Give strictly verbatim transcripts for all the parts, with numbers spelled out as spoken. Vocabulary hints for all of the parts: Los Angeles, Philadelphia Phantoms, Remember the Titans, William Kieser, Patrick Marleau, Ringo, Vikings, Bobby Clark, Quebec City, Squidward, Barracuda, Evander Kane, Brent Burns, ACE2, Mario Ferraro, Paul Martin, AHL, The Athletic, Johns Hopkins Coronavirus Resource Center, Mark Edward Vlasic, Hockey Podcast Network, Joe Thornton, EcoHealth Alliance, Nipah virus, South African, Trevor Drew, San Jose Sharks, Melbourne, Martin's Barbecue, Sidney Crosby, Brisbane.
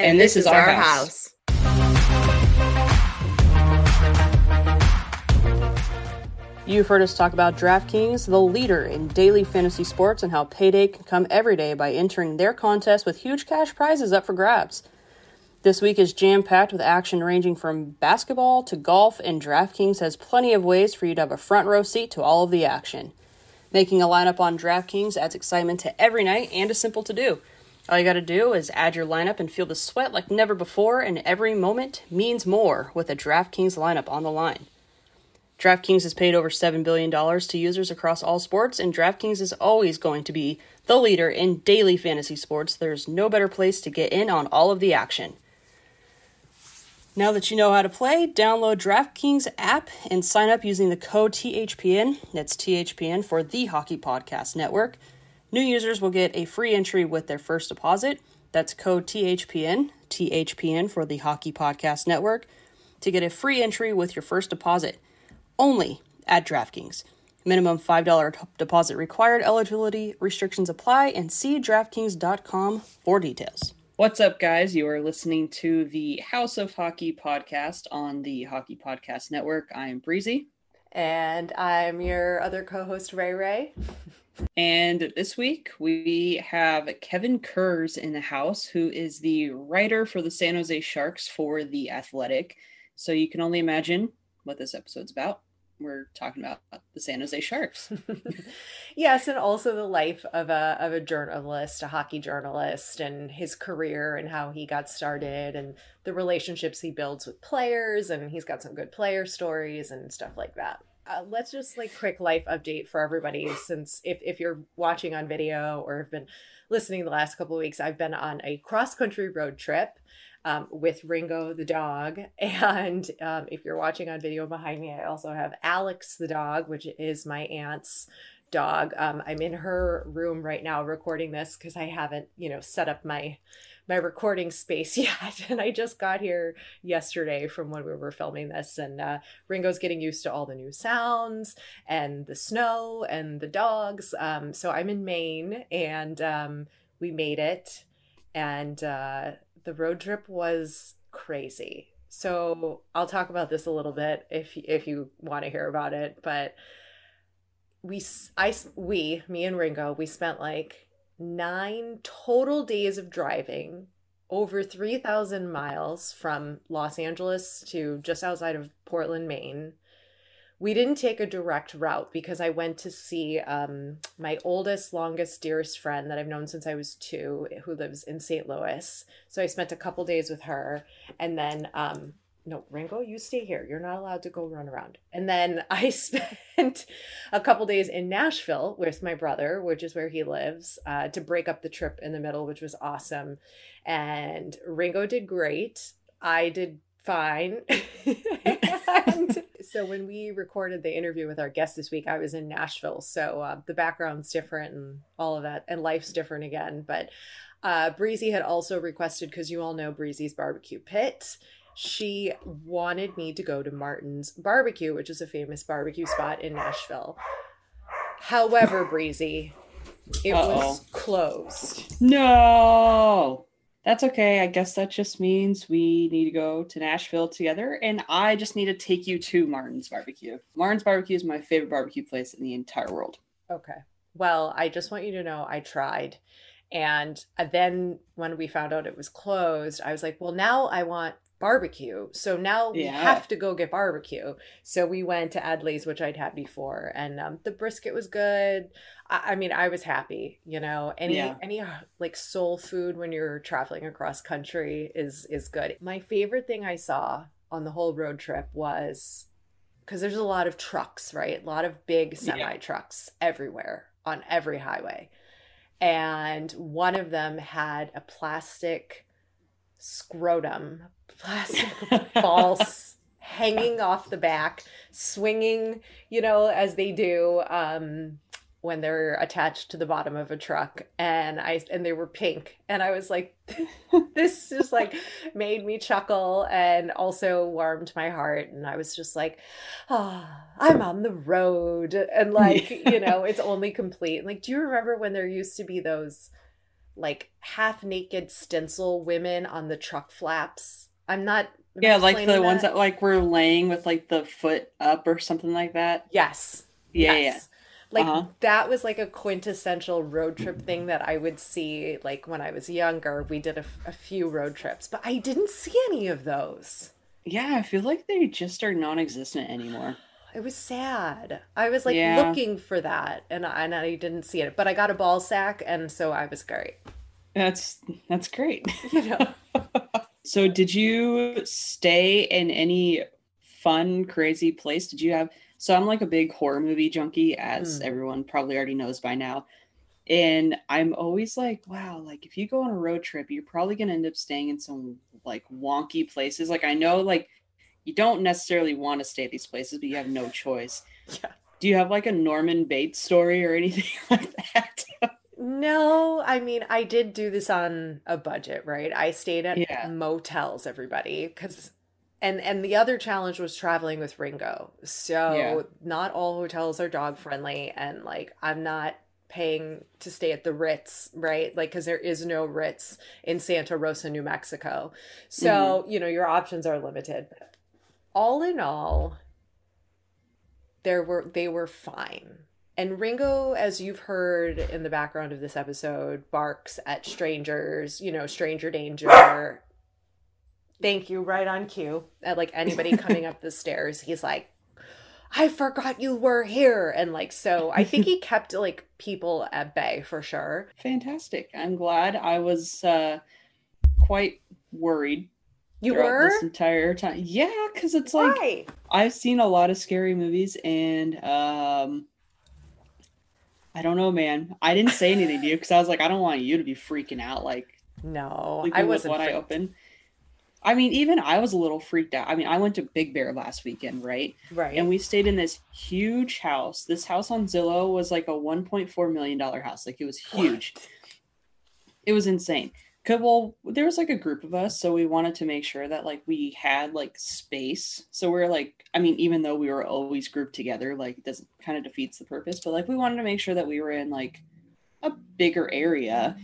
And, and this, this is, is our, our house. house. You've heard us talk about DraftKings, the leader in daily fantasy sports, and how payday can come every day by entering their contest with huge cash prizes up for grabs. This week is jam-packed with action ranging from basketball to golf, and DraftKings has plenty of ways for you to have a front row seat to all of the action. Making a lineup on DraftKings adds excitement to every night and is simple to do. All you got to do is add your lineup and feel the sweat like never before, and every moment means more with a DraftKings lineup on the line. DraftKings has paid over seven billion dollars to users across all sports, and DraftKings is always going to be the leader in daily fantasy sports. There's no better place to get in on all of the action. Now that you know how to play, download DraftKings app and sign up using the code T H P N. That's T H P N for the Hockey Podcast Network. New users will get a free entry with their first deposit. That's code T H P N, T H P N for the Hockey Podcast Network, to get a free entry with your first deposit. Only at DraftKings. Minimum five dollars deposit required. Eligibility restrictions apply, and see DraftKings dot com for details. What's up, guys? You are listening to the House of Hockey podcast on the Hockey Podcast Network. I am Breezy. And I'm your other co-host, Ray Ray. And this week we have Kevin Kurz in the house, who is the writer for the San Jose Sharks for The Athletic. So you can only imagine what this episode's about. We're talking about the San Jose Sharks. Yes, and also the life of a of a journalist, a hockey journalist, and his career and how he got started and the relationships he builds with players, and he's got some good player stories and stuff like that. Uh, let's just like quick life update for everybody, since if, if you're watching on video or have been listening the last couple of weeks, I've been on a cross-country road trip Um, with Ringo the dog, and um, if you're watching on video behind me, I also have Alex the dog, which is my aunt's dog. Um, I'm in her room right now recording this because I haven't, you know, set up my my recording space yet, and I just got here yesterday from when we were filming this, and uh, Ringo's getting used to all the new sounds and the snow and the dogs. Um, so I'm in Maine, and um, we made it, and. Uh, The road trip was crazy. So I'll talk about this a little bit if if you want to hear about it. But we, I, we, me and Ringo, we spent like nine total days of driving over three thousand miles from Los Angeles to just outside of Portland, Maine. We didn't take a direct route because I went to see um, my oldest, longest, dearest friend that I've known since I was two, who lives in Saint Louis. So I spent a couple days with her. And then, um, no, Ringo, you stay here. You're not allowed to go run around. And then I spent a couple days in Nashville with my brother, which is where he lives, uh, to break up the trip in the middle, which was awesome. And Ringo did great. I did fine. And so when we recorded the interview with our guest this week, I was in Nashville. So uh, the background's different and all of that, and life's different again. But uh, Breezy had also requested, because you all know Breezy's barbecue pit. She wanted me to go to Martin's Barbecue, which is a famous barbecue spot in Nashville. However, Breezy, it Uh-oh. was closed. No. That's okay. I guess that just means we need to go to Nashville together, and I just need to take you to Martin's Barbecue. Martin's Barbecue is my favorite barbecue place in the entire world. Okay. Well, I just want you to know I tried. And then when we found out it was closed, I was like, well, now I want barbecue. So now we yeah. have to go get barbecue. So we went to Adley's, which I'd had before, and um, the brisket was good. I, I mean, I was happy, you know, any, yeah. any like soul food when you're traveling across country is, is good. My favorite thing I saw on the whole road trip was, because there's a lot of trucks, right? A lot of big semi trucks yeah. everywhere on every highway. And one of them had a plastic scrotum, plastic balls hanging off the back, swinging, you know, as they do um, when they're attached to the bottom of a truck. And I and they were pink. And I was like, this just like made me chuckle and also warmed my heart. And I was just like, ah, oh, I'm on the road. And like, you know, it's only complete. And like, do you remember when there used to be those like half naked stencil women on the truck flaps? I'm not. Yeah, like the that. ones that like were laying with like the foot up or something like that. Yes. Yeah. Yes. Yeah. Like uh-huh. that was like a quintessential road trip thing that I would see. Like when I was younger, we did a, a few road trips, but I didn't see any of those. Yeah. I feel like they just are non-existent anymore. It was sad. I was like yeah. looking for that and I, and I didn't see it, but I got a ball sack. And so I was great. That's, that's great. You know? So did you stay in any fun, crazy place? Did you have, so I'm like a big horror movie junkie, as mm. everyone probably already knows by now. And I'm always like, wow, like if you go on a road trip, you're probably going to end up staying in some like wonky places. Like I know like you don't necessarily want to stay at these places, but you have no choice. Yeah. Do you have like a Norman Bates story or anything like that? No, I mean, I did do this on a budget, right? I stayed at yeah. motels, everybody, because and and the other challenge was traveling with Ringo. So yeah. not all hotels are dog friendly, and like I'm not paying to stay at the Ritz, right? Like because there is no Ritz in Santa Rosa, New Mexico. So mm-hmm. you know your options are limited. All in all, there were they were fine. And Ringo, as you've heard in the background of this episode, barks at strangers, you know, stranger danger. Thank you, right on cue. At like anybody coming up the stairs, he's like, I forgot you were here. And like, so I think he kept like people at bay for sure. Fantastic. I'm glad. I was uh, quite worried. You were? This entire time. Yeah, because it's Why? like, I've seen a lot of scary movies and... um I don't know, man. I didn't say anything to you because I was like, I don't want you to be freaking out. Like, no, I wasn't. What I opened. I mean, even I was a little freaked out. I mean, I went to Big Bear last weekend, right? Right. And we stayed in this huge house. This house on Zillow was like a one point four million dollars house. Like, it was huge. What? It was insane. Well, there was like a group of us, so we wanted to make sure that like we had like space. So we're like, I mean, even though we were always grouped together, like it doesn't kind of defeats the purpose, but like we wanted to make sure that we were in like a bigger area.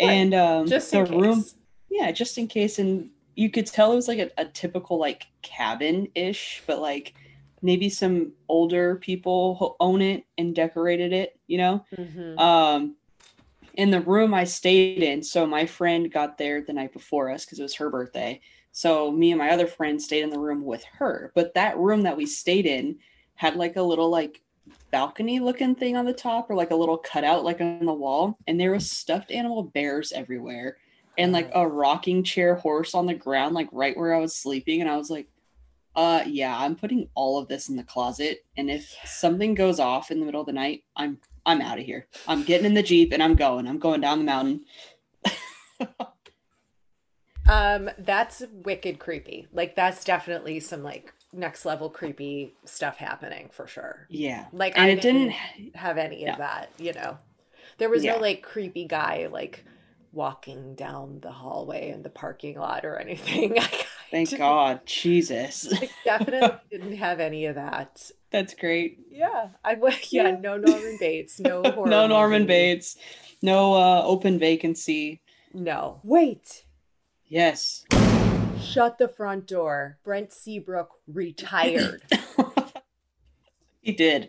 Right. And um just the room case. Yeah, just in case. And you could tell it was like a, a typical like cabin-ish, but like maybe some older people own it and decorated it, you know? Mm-hmm. Um in the room I stayed in. So my friend got there the night before us because it was her birthday. So me and my other friend stayed in the room with her. But that room that we stayed in had like a little like balcony looking thing on the top or like a little cutout like on the wall. And there was stuffed animal bears everywhere and like a rocking chair horse on the ground, like right where I was sleeping. And I was like, uh, yeah, I'm putting all of this in the closet. And if something goes off in the middle of the night, I'm I'm out of here. I'm getting in the Jeep and I'm going. I'm going down the mountain. um, that's wicked creepy. Like that's definitely some like next level creepy stuff happening for sure. Yeah. Like and I it didn't, didn't have any no. of that, you know. There was yeah. no like creepy guy like walking down the hallway in the parking lot or anything. Like, Thank God. Jesus. Like, definitely didn't have any of that. That's great. Yeah. I yeah, yeah. No Norman Bates. No horror. No Norman movie. Bates. No uh, open vacancy. No. Wait. Yes. Shut the front door. Brent Seabrook retired. He did.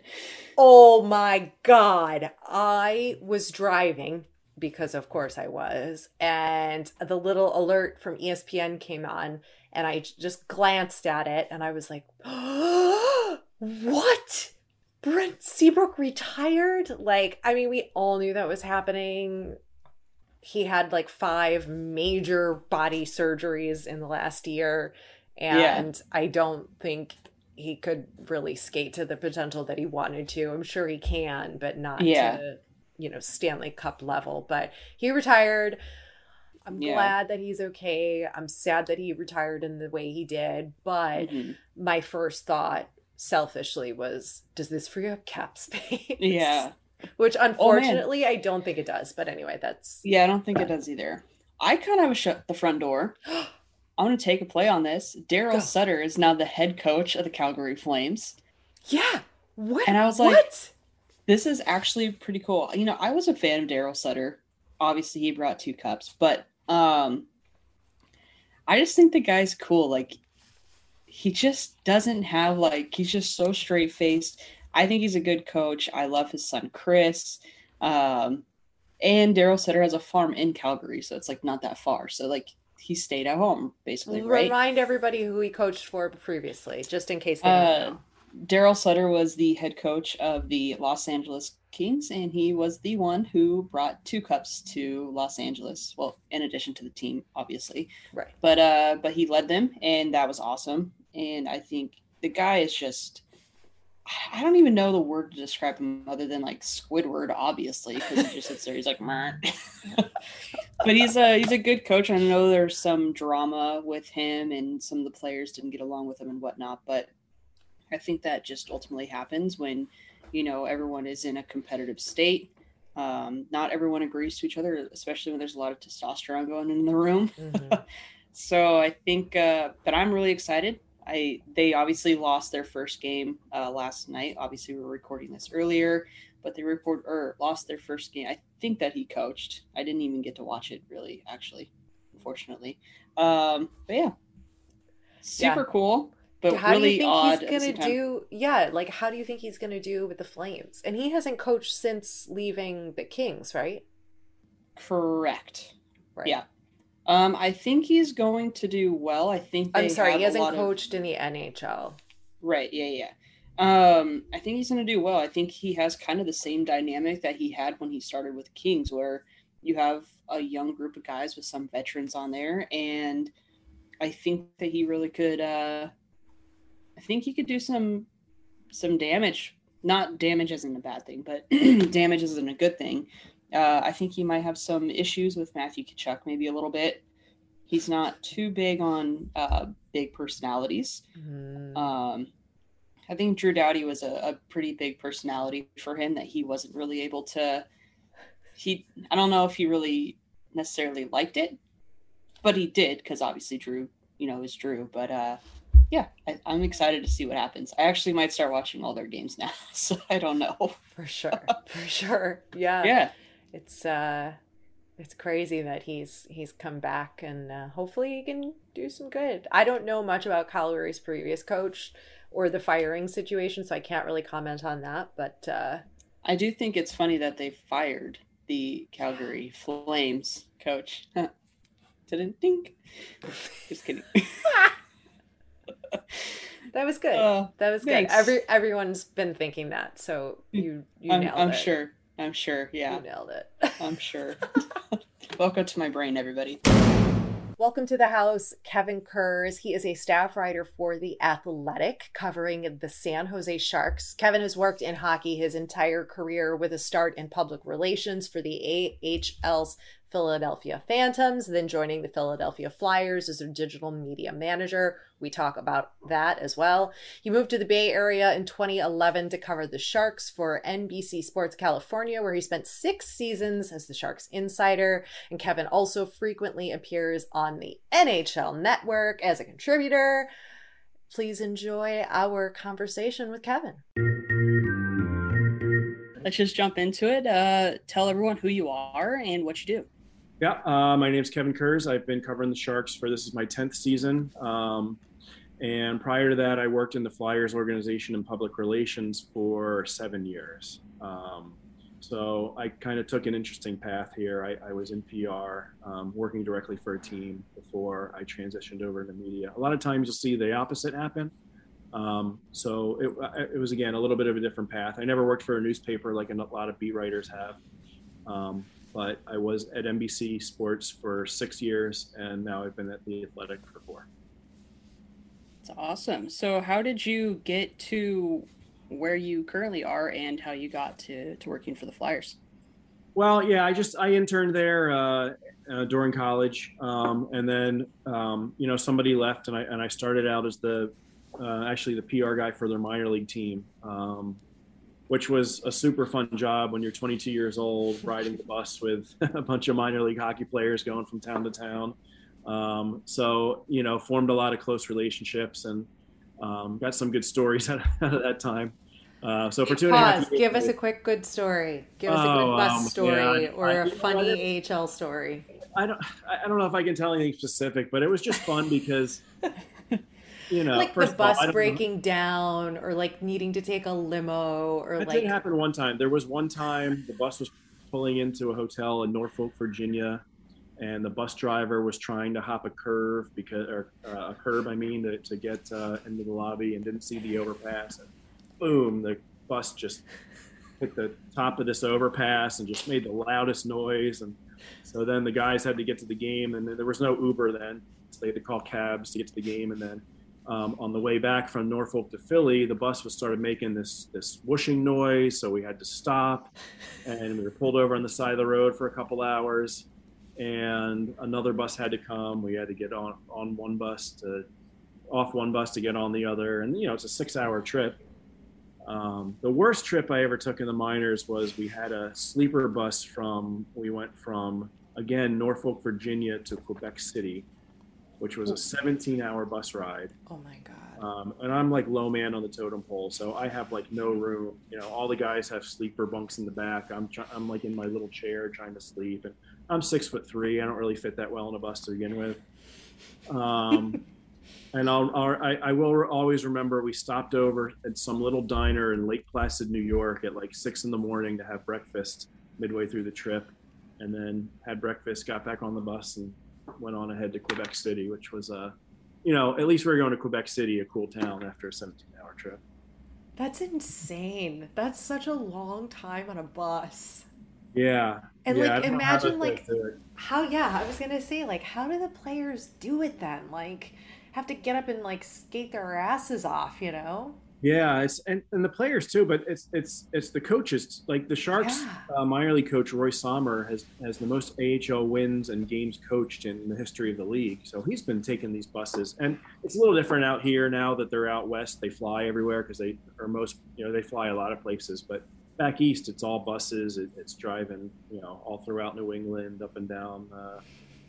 Oh my God. I was driving because of course I was. And the little alert from E S P N came on and I just glanced at it and I was like, oh. What? Brent Seabrook retired? Like, I mean, we all knew that was happening. He had like five major body surgeries in the last year. And yeah. I don't think he could really skate to the potential that he wanted to. I'm sure he can, but not yeah. to, you know, Stanley Cup level. But he retired. I'm yeah. glad that he's okay. I'm sad that he retired in the way he did. But mm-hmm. my first thought selfishly was, does this free up cap space? Yeah. Which unfortunately oh, I don't think it does. But anyway, that's. Yeah, I don't think fun. It does either. I kind of shut the front door. I'm going to take a play on this. Daryl Sutter is now the head coach of the Calgary Flames. Yeah. What? And I was like, what? This is actually pretty cool. You know, I was a fan of Daryl Sutter. Obviously, he brought two cups, but um, I just think the guy's cool. Like, he just doesn't have, like, he's just so straight-faced. I think he's a good coach. I love his son, Chris. Um, and Daryl Sutter has a farm in Calgary, so it's, like, not that far. So, like, he stayed at home, basically, right? Remind everybody who he coached for previously, just in case they don't uh, know. Daryl Sutter was the head coach of the Los Angeles Kings, and he was the one who brought two cups to Los Angeles. Well, in addition to the team, obviously. Right. But uh, but he led them, and that was awesome. And I think the guy is just – I don't even know the word to describe him other than, like, Squidward, obviously, because he just sits there. He's like, but he's a, he's a good coach. I know there's some drama with him, and some of the players didn't get along with him and whatnot, but – I think that just ultimately happens when, you know, everyone is in a competitive state. Um, not everyone agrees to each other, especially when there's a lot of testosterone going in the room. Mm-hmm. So I think, uh, but I'm really excited. I they obviously lost their first game uh, last night. Obviously, we were recording this earlier, but they report or lost their first game. I think that he coached. I didn't even get to watch it, really, actually, unfortunately. Um, but yeah, super yeah. cool. But how really do you think odd he's gonna do? Yeah, like how do you think he's gonna do with the Flames? And he hasn't coached since leaving the Kings, right? Correct. Right. Yeah. Um, I think he's going to do well. I think. They I'm sorry, have he hasn't coached of... in the N H L. Right. Yeah. Yeah. Um, I think he's gonna do well. I think he has kind of the same dynamic that he had when he started with the Kings, where you have a young group of guys with some veterans on there, and I think that he really could. Uh, I think he could do some some damage. Not damage isn't a bad thing, but damage isn't a good thing. Uh, I think he might have some issues with Matthew Tkachuk, maybe a little bit. He's not too big on uh, big personalities. Mm-hmm. Um, I think Drew Doughty was a, a pretty big personality for him that he wasn't really able to. He, I don't know if he really necessarily liked it, but he did because obviously Drew, you know, is Drew, but. Uh, Yeah, I, I'm excited to see what happens. I actually might start watching all their games now, so I don't know. For sure, for sure. Yeah, yeah. It's uh, it's crazy that he's he's come back, and uh, hopefully he can do some good. I don't know much about Calgary's previous coach or the firing situation, so I can't really comment on that. But uh, I do think it's funny that they fired the Calgary Flames coach. Didn't think. Just kidding. That was good. Uh, that was thanks. Good. Every everyone's been thinking that, so you you I'm, nailed I'm it. I'm sure. I'm sure. Yeah, you nailed it. I'm sure. Welcome to my brain, everybody. Welcome to the house, Kevin Kurz. He is a staff writer for The Athletic, covering the San Jose Sharks. Kevin has worked in hockey his entire career with a start in public relations for the A H L's Philadelphia Phantoms, then joining the Philadelphia Flyers as a digital media manager. We talk about that as well. He moved to the Bay Area in twenty eleven to cover the Sharks for N B C Sports California, where he spent six seasons as the Sharks insider. And Kevin also frequently appears on the N H L Network as a contributor. Please enjoy our conversation with Kevin. Let's just jump into it. Uh, tell everyone who you are and what you do. Yeah, uh, my name's Kevin Kurz. I've been covering the Sharks for, this is my tenth season. Um, and prior to that, I worked in the Flyers organization in public relations for seven years. Um, so I kind of took an interesting path here. I, I was in P R, um, working directly for a team before I transitioned over to media. A lot of times you'll see the opposite happen. Um, so it, it was, again, a little bit of a different path. I never worked for a newspaper like a lot of beat writers have. Um, But I was at N B C Sports for six years, and now I've been at The Athletic for four. That's awesome. So how did you get to where you currently are and how you got to, to working for the Flyers? Well, yeah, I just, I interned there uh, uh, during college. Um, and then, um, you know, somebody left and I, and I started out as the, uh, actually the P R guy for their minor league team, um, which was a super fun job when you're twenty-two years old, riding the bus with a bunch of minor league hockey players going from town to town. Um, so, you know, formed a lot of close relationships and, um, got some good stories out of, out of that time. Uh, so for two and a half years, give us a quick good story. Give us oh, a good bus um, story yeah, I, or I, a funny know, A H L story. I don't, I don't know if I can tell anything specific, but it was just fun because, you know, like the bus all, breaking know. down or like needing to take a limo or that like. It did happen one time. There was one time the bus was pulling into a hotel in Norfolk, Virginia, and the bus driver was trying to hop a curve because, or uh, a curb, I mean, to, to get uh, into the lobby and didn't see the overpass. And, boom, the bus just hit the top of this overpass and just made the loudest noise. And so then the guys had to get to the game, and there was no Uber then. So they had to call cabs to get to the game. And then um, on the way back from Norfolk to Philly, the bus was started making this this whooshing noise. So we had to stop, and we were pulled over on the side of the road for a couple hours. And another bus had to come. We had to get on, on one bus to off one bus to get on the other. And, you know, it's a six hour trip. Um, the worst trip I ever took in the minors was we had a sleeper bus from, we went from, again, Norfolk, Virginia to Quebec City, which was a seventeen hour bus ride. Oh my God. Um, and I'm like low man on the totem pole. So I have like no room, you know, all the guys have sleeper bunks in the back. I'm, tr- I'm like in my little chair trying to sleep, and I'm six foot three. I don't really fit that well in a bus to begin with. Um, And I'll, I'll, I, I will always remember we stopped over at some little diner in Lake Placid, New York at like six in the morning to have breakfast midway through the trip, and then had breakfast, got back on the bus, and went on ahead to Quebec City, which was, uh, you know, at least we were going to Quebec City, a cool town, after a seventeen hour trip. That's insane. That's such a long time on a bus. Yeah. And yeah, like, imagine like how, yeah, I was going to say, like, how do the players do it then? Like, have to get up and like skate their asses off, you know? Yeah, it's and, and the players too, but it's it's it's the coaches. Like the Sharks yeah. uh, minor league coach Roy Sommer has has the most A H L wins and games coached in the history of the league. So he's been taking these buses, and it's a little different out here now that they're out west. They fly everywhere because they are most you know they fly a lot of places, but back east it's all buses. It, it's driving you know all throughout New England, up and down uh,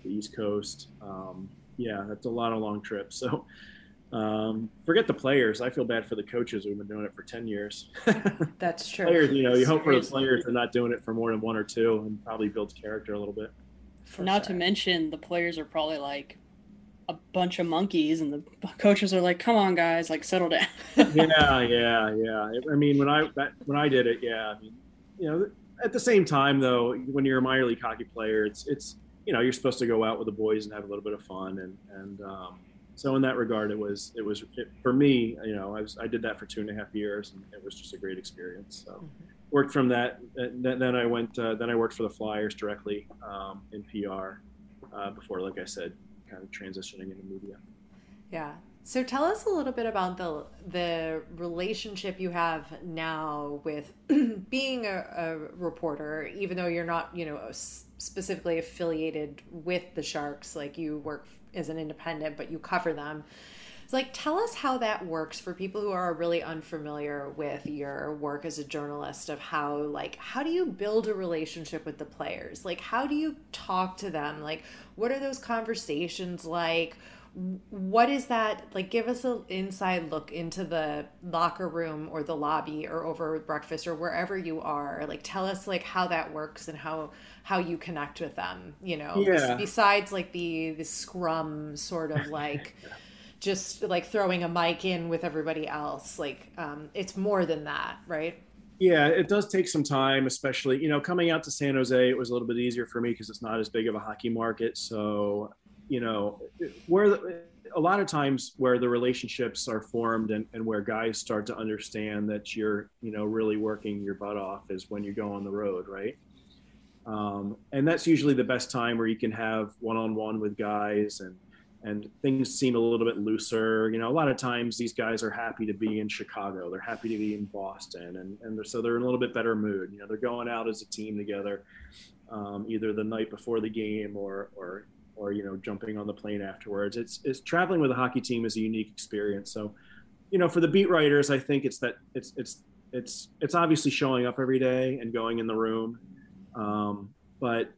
the East Coast. Um, Yeah, that's a lot of long trips. So um, forget the players. I feel bad for the coaches who've been doing it for ten years. That's true. Players, you know, you Seriously. hope for the players are not doing it for more than one or two, and probably builds character a little bit. For not sure. to mention the players are probably like a bunch of monkeys, and the coaches are like, come on, guys, like settle down. yeah, yeah, yeah. I mean, when I that, when I did it, yeah. I mean, you know, at the same time, though, when you're a minor league hockey player, it's it's – you know, you're supposed to go out with the boys and have a little bit of fun. And, and um, so in that regard, it was, it was it, for me, you know, I was, I did that for two and a half years, and it was just a great experience. So mm-hmm. worked from that. Then, then I went, uh, then I worked for the Flyers directly um, in P R uh, before, like I said, kind of transitioning into media. Yeah. So tell us a little bit about the the relationship you have now with being a, a reporter, even though you're not, you know, specifically affiliated with the Sharks. Like you work as an independent, but you cover them. So like, tell us how that works for people who are really unfamiliar with your work as a journalist, of how, like, how do you build a relationship with the players? Like, how do you talk to them? Like, what are those conversations like? What is that like? Give us an inside look into the locker room or the lobby or over breakfast or wherever you are. Like, tell us like how that works and how how you connect with them. You know, yeah. besides like the the scrum sort of like just like throwing a mic in with everybody else. Like, um, it's more than that, right? Yeah, it does take some time, especially you know coming out to San Jose. It was a little bit easier for me because it's not as big of a hockey market, so. You know, where the, a lot of times where the relationships are formed and, and where guys start to understand that you're, you know, really working your butt off is when you go on the road, right? Um, and that's usually the best time where you can have one-on-one with guys and and things seem a little bit looser. You know, a lot of times these guys are happy to be in Chicago. They're happy to be in Boston. And, and they're, so they're in a little bit better mood. You know, they're going out as a team together, um, either the night before the game or, or, or, you know, jumping on the plane afterwards. It's, it's traveling with a hockey team is a unique experience. So, you know, for the beat writers, I think it's that it's, it's, it's, it's obviously showing up every day and going in the room. Um, but,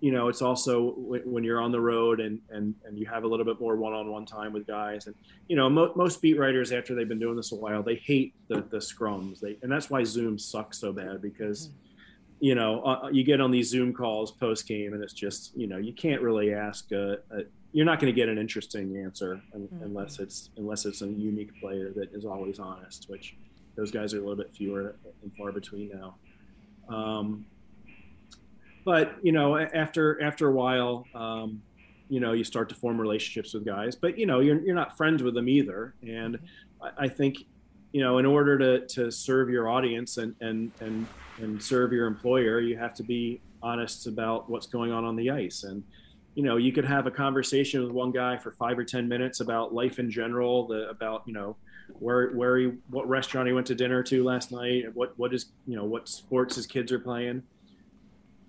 you know, it's also when you're on the road and, and, and you have a little bit more one-on-one time with guys. And, you know, mo- most beat writers, after they've been doing this a while, they hate the, the scrums. They, and that's why Zoom sucks so bad, because, you know, uh, you get on these Zoom calls post-game and it's just, you know, you can't really ask a, a you're not going to get an interesting answer un- mm-hmm. unless it's, unless it's a unique player that is always honest, which those guys are a little bit fewer and far between now. Um, But, you know, after after a while, um, you know, you start to form relationships with guys. But, you know, you're you're not friends with them either. And I, I think, you know, in order to, to serve your audience and, and, and, and serve your employer, you have to be honest about what's going on on the ice. And, you know, you could have a conversation with one guy for five or ten minutes about life in general, the, about, you know, where where he, what restaurant he went to dinner to last night, what what is, you know, what sports his kids are playing.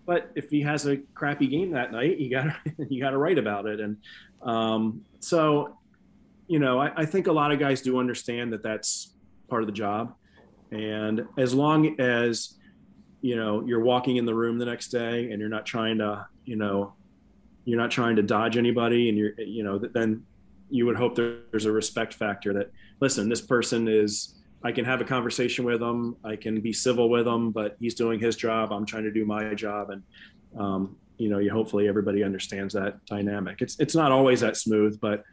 But if he has a crappy game that night, you gotta you gotta write about it. And um, so, you know, I, I think a lot of guys do understand that that's part of the job. And as long as, you know, you're walking in the room the next day and you're not trying to, you know, you're not trying to dodge anybody, and you're, you know, then you would hope there's a respect factor that, listen, this person is, I can have a conversation with him. I can be civil with him, but he's doing his job. I'm trying to do my job. And, um, you know, you hopefully everybody understands that dynamic. It's it's not always that smooth, but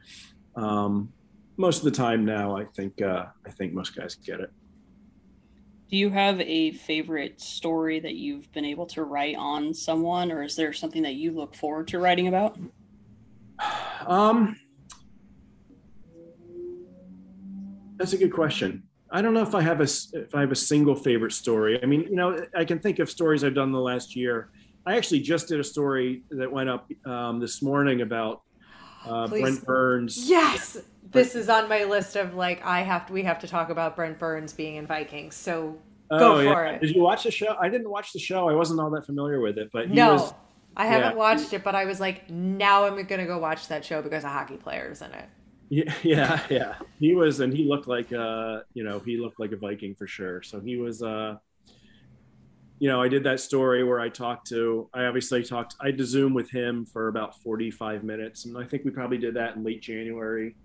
um, most of the time now, I think uh, I think most guys get it. Do you have a favorite story that you've been able to write on someone, or is there something that you look forward to writing about? Um, that's a good question. I don't know if I have a if I have a single favorite story. I mean, you know, I can think of stories I've done the last year. I actually just did a story that went up um, this morning about uh, Brent Burns. Yes, this is on my list of like I have to, we have to talk about Brent Burns being in Vikings. So oh, go for yeah. it. Did you watch the show? I didn't watch the show. I wasn't all that familiar with it, but he no, was, I haven't yeah. watched it. But I was like, now I'm gonna go watch that show because a hockey player is in it. Yeah, yeah, yeah. He was, and he looked like, uh, you know, he looked like a Viking for sure. So he was, uh, you know, I did that story where I talked to, I obviously talked, I did Zoom with him for about forty-five minutes. And I think we probably did that in late January.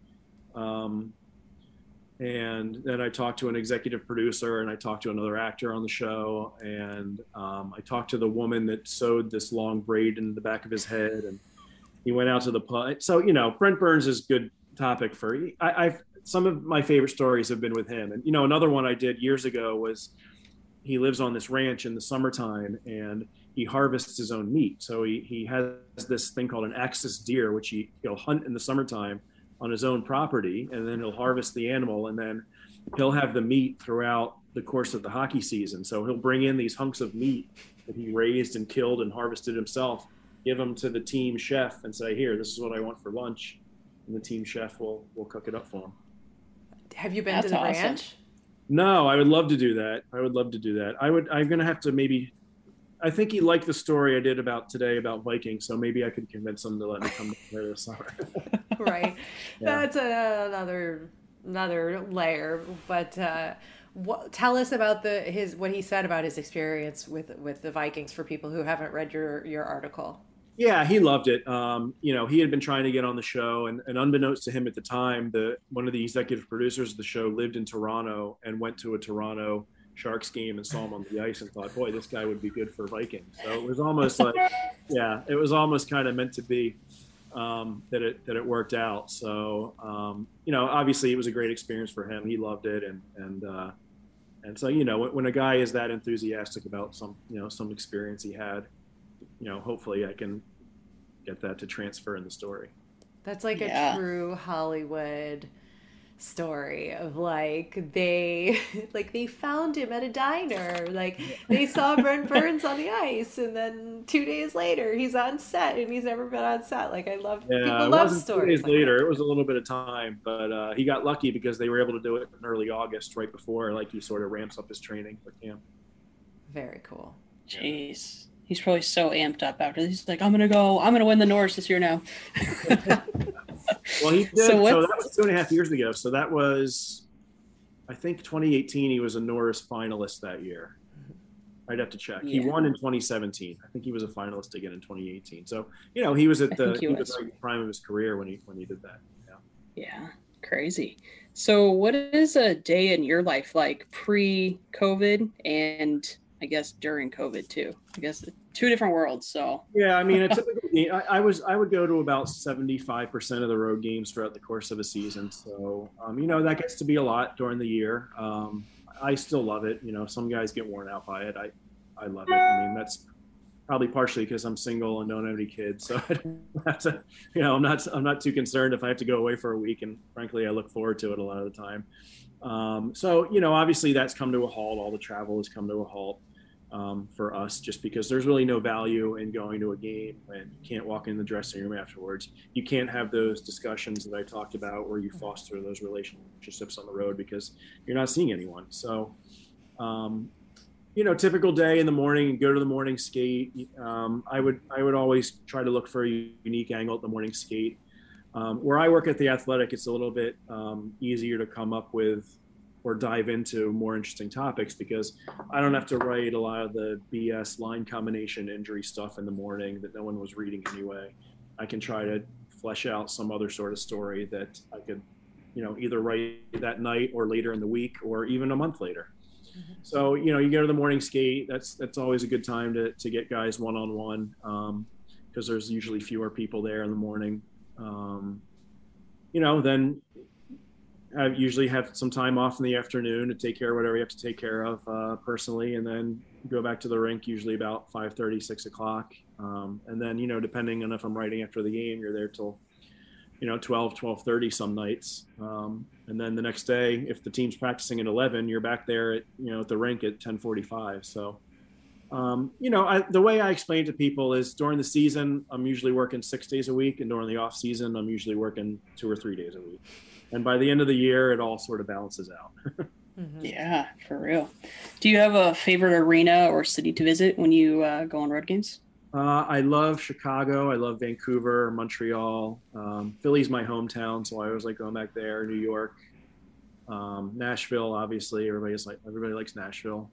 Um, and then I talked to an executive producer and I talked to another actor on the show. And um, I talked to the woman that sewed this long braid in the back of his head. And he went out to the pub. So, you know, Brent Burns is good topic for I, I've some of my favorite stories have been with him. And you know, another one I did years ago was he lives on this ranch in the summertime and he harvests his own meat. So he he has this thing called an axis deer, which he, he'll hunt in the summertime on his own property, and then he'll harvest the animal, and then he'll have the meat throughout the course of the hockey season. So he'll bring in these hunks of meat that he raised and killed and harvested himself, give them to the team chef and say, here, this is what I want for lunch. And the team chef will will cook it up for him. Have you been That's to the awesome. ranch? No, I would love to do that. I would love to do that. I would. I'm gonna have to maybe. I think he liked the story I did about today about Vikings, so maybe I could convince him to let me come there this summer. Right. Yeah. That's a, another another layer. But uh, what, tell us about the his what he said about his experience with with the Vikings for people who haven't read your your article. Yeah, he loved it. Um, you know, he had been trying to get on the show, and, and unbeknownst to him at the time, the one of the executive producers of the show lived in Toronto and went to a Toronto Sharks game and saw him on the ice and thought, boy, this guy would be good for Vikings. So it was almost like, yeah, it was almost kind of meant to be um, that it that it worked out. So, um, you know, obviously it was a great experience for him. He loved it, and and uh, and so, you know, when, when a guy is that enthusiastic about some, you know, some experience he had, you know, hopefully I can get that to transfer in the story. That's like yeah. a true Hollywood story of like they like they found him at a diner, like they saw Brent Burns on the ice, and then two days later he's on set and he's never been on set. Like I love yeah, people love stories. Two days like later, that. It was a little bit of time, but uh, he got lucky because they were able to do it in early August, right before like he sort of ramps up his training for camp. Very cool. Jeez, he's probably so amped up after this. He's like, I'm gonna go, I'm gonna win the Norris this year now. Well, he did. So, so that was two and a half years ago. So that was, I think, twenty eighteen. He was a Norris finalist that year. I'd have to check. Yeah. He won in twenty seventeen. I think he was a finalist again in twenty eighteen. So you know, he was at the, he he was. Was the prime of his career when he when he did that. Yeah. Yeah. Crazy. So, what is a day in your life like pre-COVID and? I guess during COVID too. I guess two different worlds. So yeah, I mean, a typical game, I, I was I would go to about seventy-five percent of the road games throughout the course of a season. So um, you know, that gets to be a lot during the year. Um, I still love it. You know, some guys get worn out by it. I, I love it. I mean, that's probably partially because I'm single and don't have any kids, so I don't have to. You know, I'm not I'm not too concerned if I have to go away for a week. And frankly, I look forward to it a lot of the time. Um, so you know, obviously that's come to a halt. All the travel has come to a halt. Um, for us, just because there's really no value in going to a game when you can't walk in the dressing room afterwards. You can't have those discussions that I talked about where you foster those relationships on the road because you're not seeing anyone. So, um, you know, typical day in the morning, go to the morning skate. Um, I would I would always try to look for a unique angle at the morning skate. Um, where I work at The Athletic, it's a little bit um, easier to come up with or dive into more interesting topics because I don't have to write a lot of the B S line combination injury stuff in the morning that no one was reading anyway. I can try to flesh out some other sort of story that I could, you know, either write that night or later in the week or even a month later. Mm-hmm. So, you know, you go to the morning skate, that's that's always a good time to to get guys one-on-one um, because there's usually fewer people there in the morning. Um, you know, then I usually have some time off in the afternoon to take care of whatever you have to take care of uh, personally, and then go back to the rink usually about five thirty, six o'clock. Um, and then, you know, depending on if I'm writing after the game, you're there till, you know, twelve, twelve thirty some nights. Um, and then the next day, if the team's practicing at eleven, you're back there at, you know, at the rink at ten forty-five. So, um, you know, I, the way I explain it to people is during the season, I'm usually working six days a week. And during the off season, I'm usually working two or three days a week. And by the end of the year, it all sort of balances out. Mm-hmm. Yeah, for real. Do you have a favorite arena or city to visit when you uh, go on road games? Uh, I love Chicago. I love Vancouver, Montreal. Um, Philly's my hometown, so I always like going back there. New York, um, Nashville, obviously. Everybody's like everybody likes Nashville.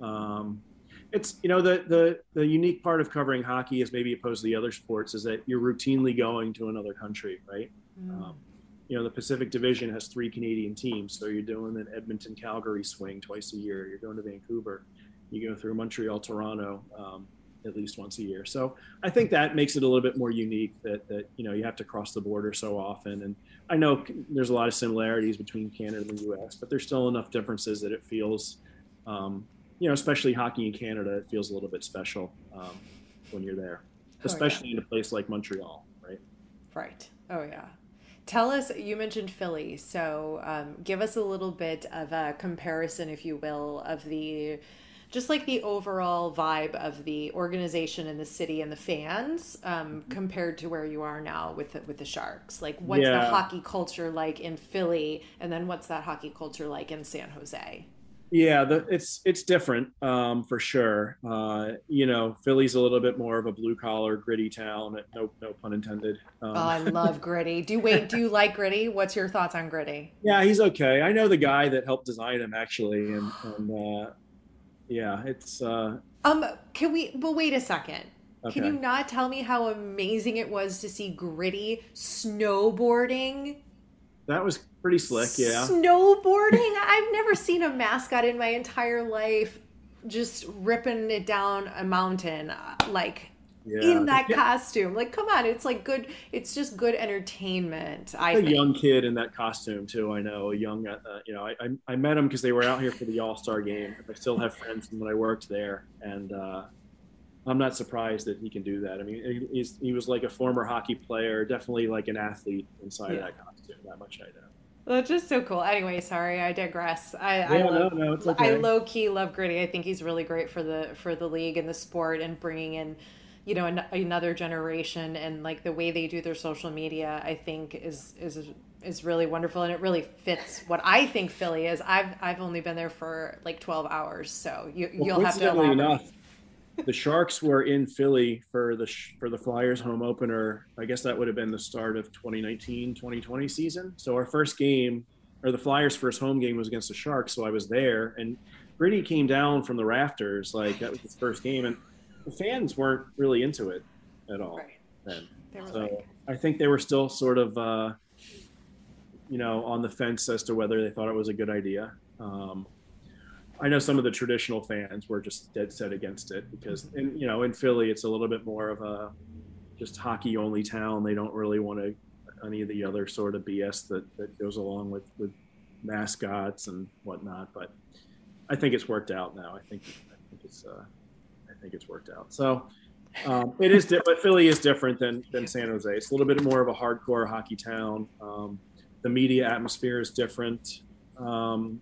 Um, it's you know the the the unique part of covering hockey is maybe opposed to the other sports is that you're routinely going to another country, right? Mm. Um, You know, the Pacific Division has three Canadian teams. So you're doing an Edmonton, Calgary swing twice a year. You're going to Vancouver. You go through Montreal, Toronto, um, at least once a year. So I think that makes it a little bit more unique that, that, you know, you have to cross the border so often. And I know there's a lot of similarities between Canada and the U S, but there's still enough differences that it feels, um, you know, especially hockey in Canada, it feels a little bit special um, when you're there, especially oh, yeah. in a place like Montreal, right? Right. Oh, yeah. Tell us, you mentioned Philly, so um, give us a little bit of a comparison, if you will, of the, just like the overall vibe of the organization and the city and the fans um, compared to where you are now with the, with the Sharks. Like, what's yeah. the hockey culture like in Philly, and then what's that hockey culture like in San Jose? Yeah, the, it's it's different um, for sure. Uh, you know, Philly's a little bit more of a blue collar, gritty town. No, no pun intended. Um, oh, I love Gritty. Do you, wait? Do you like Gritty? What's your thoughts on Gritty? Yeah, he's okay. I know the guy that helped design him actually, and, and uh, yeah, it's. Uh, um, can we? But wait a second. Okay. Can you not tell me how amazing it was to see Gritty snowboarding? That was pretty slick, yeah. Snowboarding? I've never seen a mascot in my entire life just ripping it down a mountain, like, yeah. in that yeah. costume. Like, come on, it's like good, it's just good entertainment, I think. A young kid in that costume, too, I know. A young, uh, you know, I, I, I met him because they were out here for the All-Star Game. I still have friends when I worked there, and uh, I'm not surprised that he can do that. I mean, he's, he was like a former hockey player, definitely like an athlete inside yeah. that costume, that much I know. That's just so cool. Anyway, sorry, I digress. I, yeah, I love, no, no, it's okay. I low key love Gritty. I think he's really great for the for the league and the sport, and bringing in, you know, an, another generation, and like the way they do their social media, I think is is is really wonderful, and it really fits what I think Philly is. I've I've only been there for like twelve hours, so you well, you'll have to elaborate. Enough, the Sharks were in Philly for the for the Flyers home opener. I guess that would have been the start of twenty nineteen twenty twenty season. So our first game, or the Flyers' first home game, was against the Sharks. So I was there, and Gritty came down from the rafters. Like, that was his first game, and the fans weren't really into it at all. Right. Then. They were so like... I think they were still sort of, uh, you know, on the fence as to whether they thought it was a good idea. Um, I know some of the traditional fans were just dead set against it because, in, you know, in Philly, it's a little bit more of a just hockey only town. They don't really want to any of the other sort of B S that, that goes along with, with mascots and whatnot. But I think it's worked out now. I think, I think it's, uh, I think it's worked out. So um, it is, di- but Philly is different than, than San Jose. It's a little bit more of a hardcore hockey town. Um, the media atmosphere is different. Um,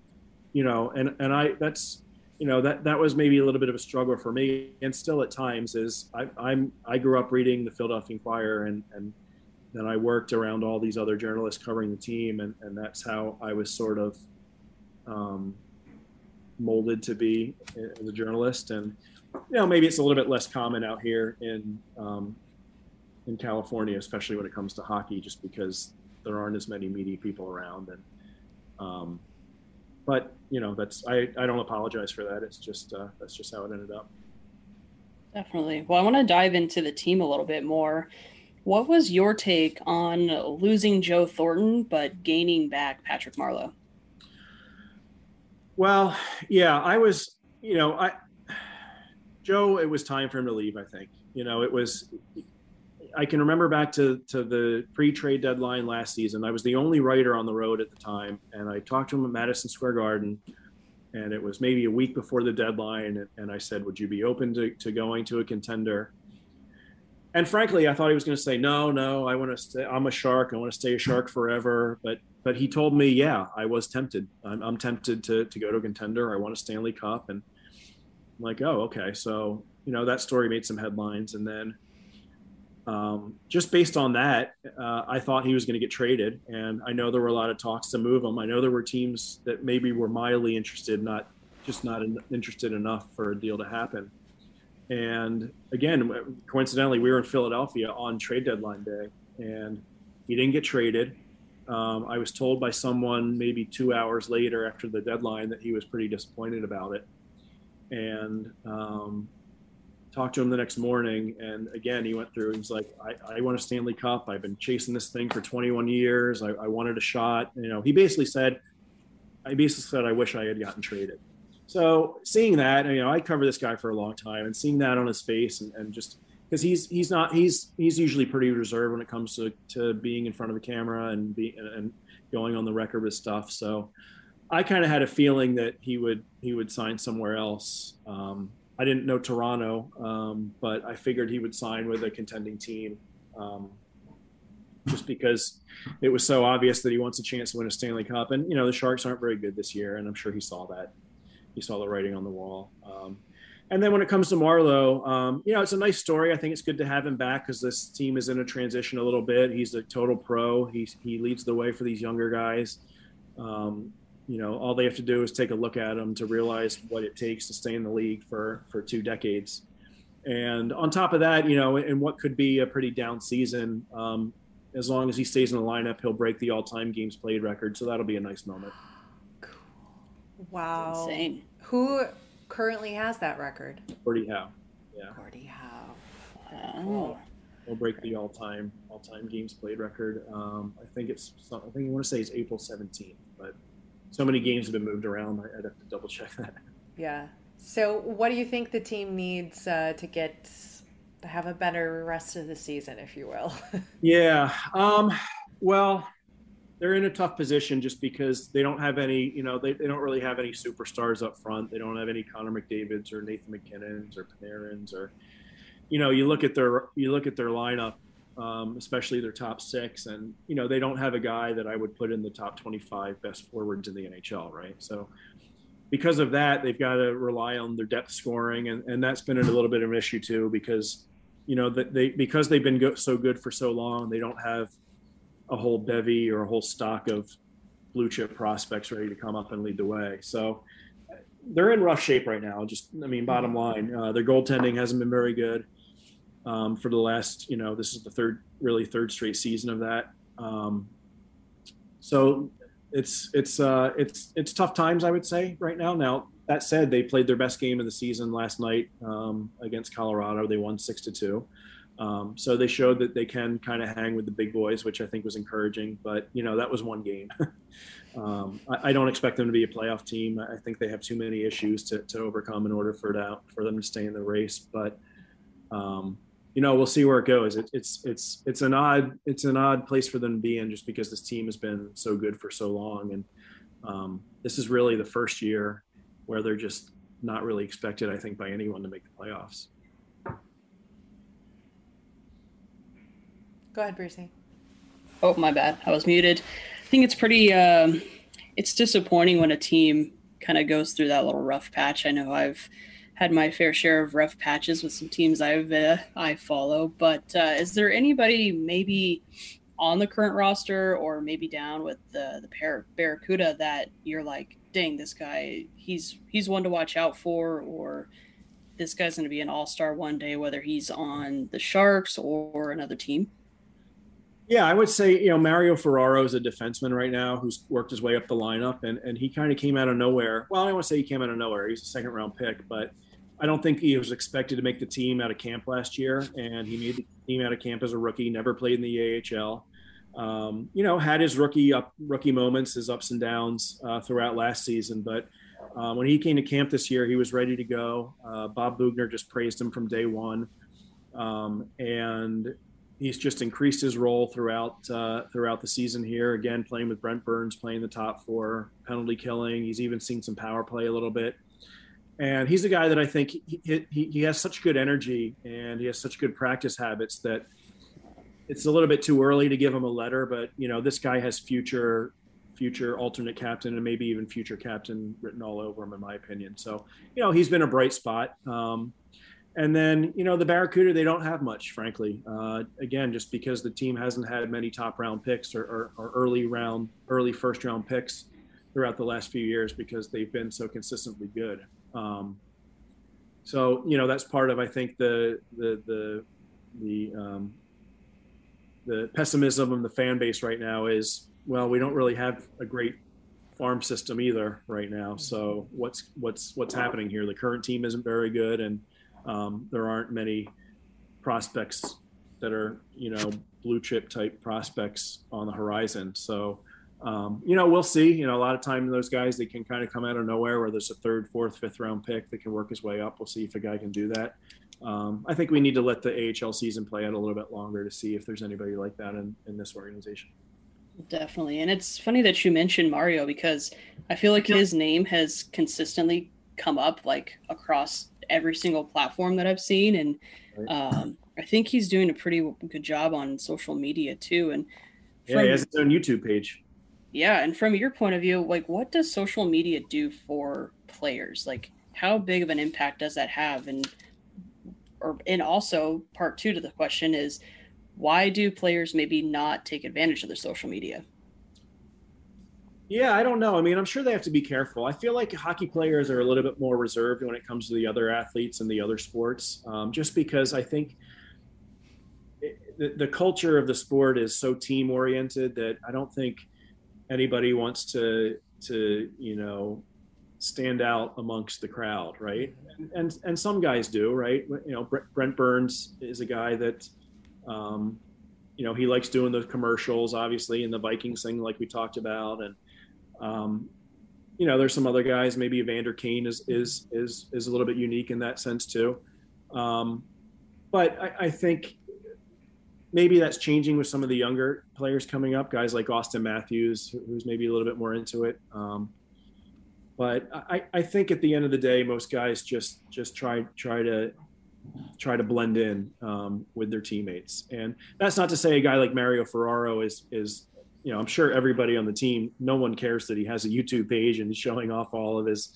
You know, and, and I, that's, you know, that, that was maybe a little bit of a struggle for me, and still at times is I, I'm, I grew up reading the Philadelphia Inquirer, and, and then I worked around all these other journalists covering the team. And, and that's how I was sort of um, molded to be as a journalist. And, you know, maybe it's a little bit less common out here in, um, in California, especially when it comes to hockey, just because there aren't as many media people around. And, um, But, you know, that's I, I don't apologize for that. It's just uh, that's just how it ended up. Definitely. Well, I want to dive into the team a little bit more. What was your take on losing Joe Thornton but gaining back Patrick Marleau? Well, yeah, I was, you know, I Joe, it was time for him to leave, I think. You know, it was I can remember back to, to the pre-trade deadline last season. I was the only writer on the road at the time, and I talked to him at Madison Square Garden, and it was maybe a week before the deadline, and, and I said, would you be open to, to going to a contender? And frankly, I thought he was going to say, no, no, I want to stay. I'm a Shark. I want to stay a Shark forever. But but he told me, yeah, I was tempted. I'm, I'm tempted to, to go to a contender. I want a Stanley Cup. And I'm like, oh, okay. So, you know, that story made some headlines. And then Um, just based on that, uh, I thought he was going to get traded, and I know there were a lot of talks to move him. I know there were teams that maybe were mildly interested, not just not in, interested enough for a deal to happen. And again, coincidentally, we were in Philadelphia on trade deadline day, and he didn't get traded. Um, I was told by someone maybe two hours later after the deadline that he was pretty disappointed about it, and um, talked to him the next morning. And again, he went through, he's like, I, I want a Stanley Cup. I've been chasing this thing for twenty-one years. I, I wanted a shot. You know, he basically said, I basically said, I wish I had gotten traded. So seeing that, you know, I cover this guy for a long time, and seeing that on his face, and, and just cause he's, he's not, he's, he's usually pretty reserved when it comes to, to being in front of a camera and be and going on the record with stuff. So I kind of had a feeling that he would, he would sign somewhere else. Um, I didn't know Toronto, um, but I figured he would sign with a contending team, um, just because it was so obvious that he wants a chance to win a Stanley Cup. And, you know, the Sharks aren't very good this year, and I'm sure he saw that. He saw the writing on the wall. Um, and then when it comes to Marleau, um, you know, it's a nice story. I think it's good to have him back because this team is in a transition a little bit. He's a total pro. He, he leads the way for these younger guys. Um, You know, all they have to do is take a look at him to realize what it takes to stay in the league for, for two decades. And on top of that, you know, in what could be a pretty down season, um, as long as he stays in the lineup, he'll break the all-time games played record. So that'll be a nice moment. Wow. That's insane. Who currently has that record? Gordy Howe. Yeah. Gordy Howe. Wow. He'll break the all-time all-time games played record. Um, I think it's I think you want to say it's April seventeenth, but. So many games have been moved around. I'd have to double check that. Yeah. So what do you think the team needs uh, to get to have a better rest of the season, if you will? yeah. Um, well, they're in a tough position just because they don't have any, you know, they, they don't really have any superstars up front. They don't have any Connor McDavids or Nathan McKinnons or Panarins or, you know, you look at their, you look at their lineup um, especially their top six. And, you know, they don't have a guy that I would put in the top twenty-five best forwards in the N H L, right? So because of that, they've got to rely on their depth scoring. And, and that's been a little bit of an issue too, because, you know, that they, because they've been go- so good for so long, they don't have a whole bevy or a whole stock of blue chip prospects ready to come up and lead the way. So they're in rough shape right now. Just, I mean, bottom line, uh, their goaltending hasn't been very good um, for the last, you know, this is the third, really third straight season of that. Um, so it's, it's, uh, it's, it's tough times, I would say, right now. Now, that said, they played their best game of the season last night um, against Colorado. They won six to two. Um, so they showed that they can kind of hang with the big boys, which I think was encouraging, but you know, that was one game. um, I, I don't expect them to be a playoff team. I think they have too many issues to, to overcome in order for to, for them to stay in the race, but, um, you know, we'll see where it goes. It, it's, it's, it's an odd, it's an odd place for them to be in just because this team has been so good for so long. And, um, this is really the first year where they're just not really expected, I think, by anyone to make the playoffs. Go ahead, Brucey. Oh, my bad. I was muted. I think it's pretty, um, it's disappointing when a team kind of goes through that little rough patch. I know I've had my fair share of rough patches with some teams I've, uh, I follow, but uh, is there anybody maybe on the current roster or maybe down with the, the Bar- Barracuda that you're like, dang, this guy, he's, he's one to watch out for, or this guy's going to be an all-star one day, whether he's on the Sharks or another team? Yeah, I would say, you know, Mario Ferraro is a defenseman right now who's worked his way up the lineup, and, and he kind of came out of nowhere. Well, I don't want to say he came out of nowhere. He's a second-round pick, but I don't think he was expected to make the team out of camp last year, and he made the team out of camp as a rookie, never played in the A H L. Um, you know, had his rookie up rookie moments, his ups and downs uh, throughout last season, but uh, when he came to camp this year, he was ready to go. Uh, Bob Bugner just praised him from day one, um, and – he's just increased his role throughout uh, throughout the season here. Again, playing with Brent Burns, playing the top four, penalty killing. He's even seen some power play a little bit. And he's a guy that I think he, he, he has such good energy and he has such good practice habits that it's a little bit too early to give him a letter. But, you know, this guy has future future alternate captain and maybe even future captain written all over him, in my opinion. So, you know, he's been a bright spot. Um And then, you know, the Barracuda, they don't have much, frankly. Uh, again, just because the team hasn't had many top round picks or, or, or early round, early first round picks throughout the last few years because they've been so consistently good. Um, so, you know, that's part of, I think, the the the the um, the pessimism of the fan base right now is, well, we don't really have a great farm system either right now. So what's what's what's happening here? The current team isn't very good, and Um, there aren't many prospects that are, you know, blue chip type prospects on the horizon. So, um, you know, we'll see. You know, a lot of time those guys, they can kind of come out of nowhere where there's a third, fourth, fifth round pick that can work his way up. We'll see if a guy can do that. Um, I think we need to let the A H L season play out a little bit longer to see if there's anybody like that in, in this organization. Definitely. And it's funny that you mentioned Mario, because I feel like his name has consistently come up like across every single platform that I've seen. And um, I think he's doing a pretty good job on social media too. And from, yeah, he has his own YouTube page. Yeah. And from your point of view, like, what does social media do for players? Like, how big of an impact does that have? And, or, and also part two to the question is, why do players maybe not take advantage of their social media? Yeah, I don't know. I mean, I'm sure they have to be careful. I feel like hockey players are a little bit more reserved when it comes to the other athletes and the other sports, um, just because I think it, the, the culture of the sport is so team oriented that I don't think anybody wants to, to you know, stand out amongst the crowd, right? And and, and some guys do, right? You know, Brent Burns is a guy that, um, you know, he likes doing those commercials, obviously, and the Vikings thing, like we talked about, and Um, you know, there's some other guys, maybe Evander Kane is, is, is, is a little bit unique in that sense too. Um, but I, I think maybe that's changing with some of the younger players coming up, guys like Austin Matthews, who's maybe a little bit more into it. Um, but I, I think at the end of the day, most guys just, just try, try to try to blend in um, with their teammates. And that's not to say a guy like Mario Ferraro is, is, you know, I'm sure everybody on the team, no one cares that he has a YouTube page and he's showing off all of his,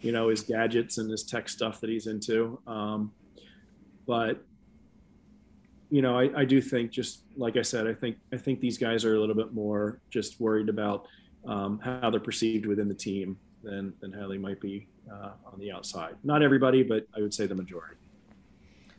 you know, his gadgets and his tech stuff that he's into. Um, but, you know, I, I do think, just like I said, I think, I think these guys are a little bit more just worried about um, how they're perceived within the team than, than how they might be uh, on the outside. Not everybody, but I would say the majority.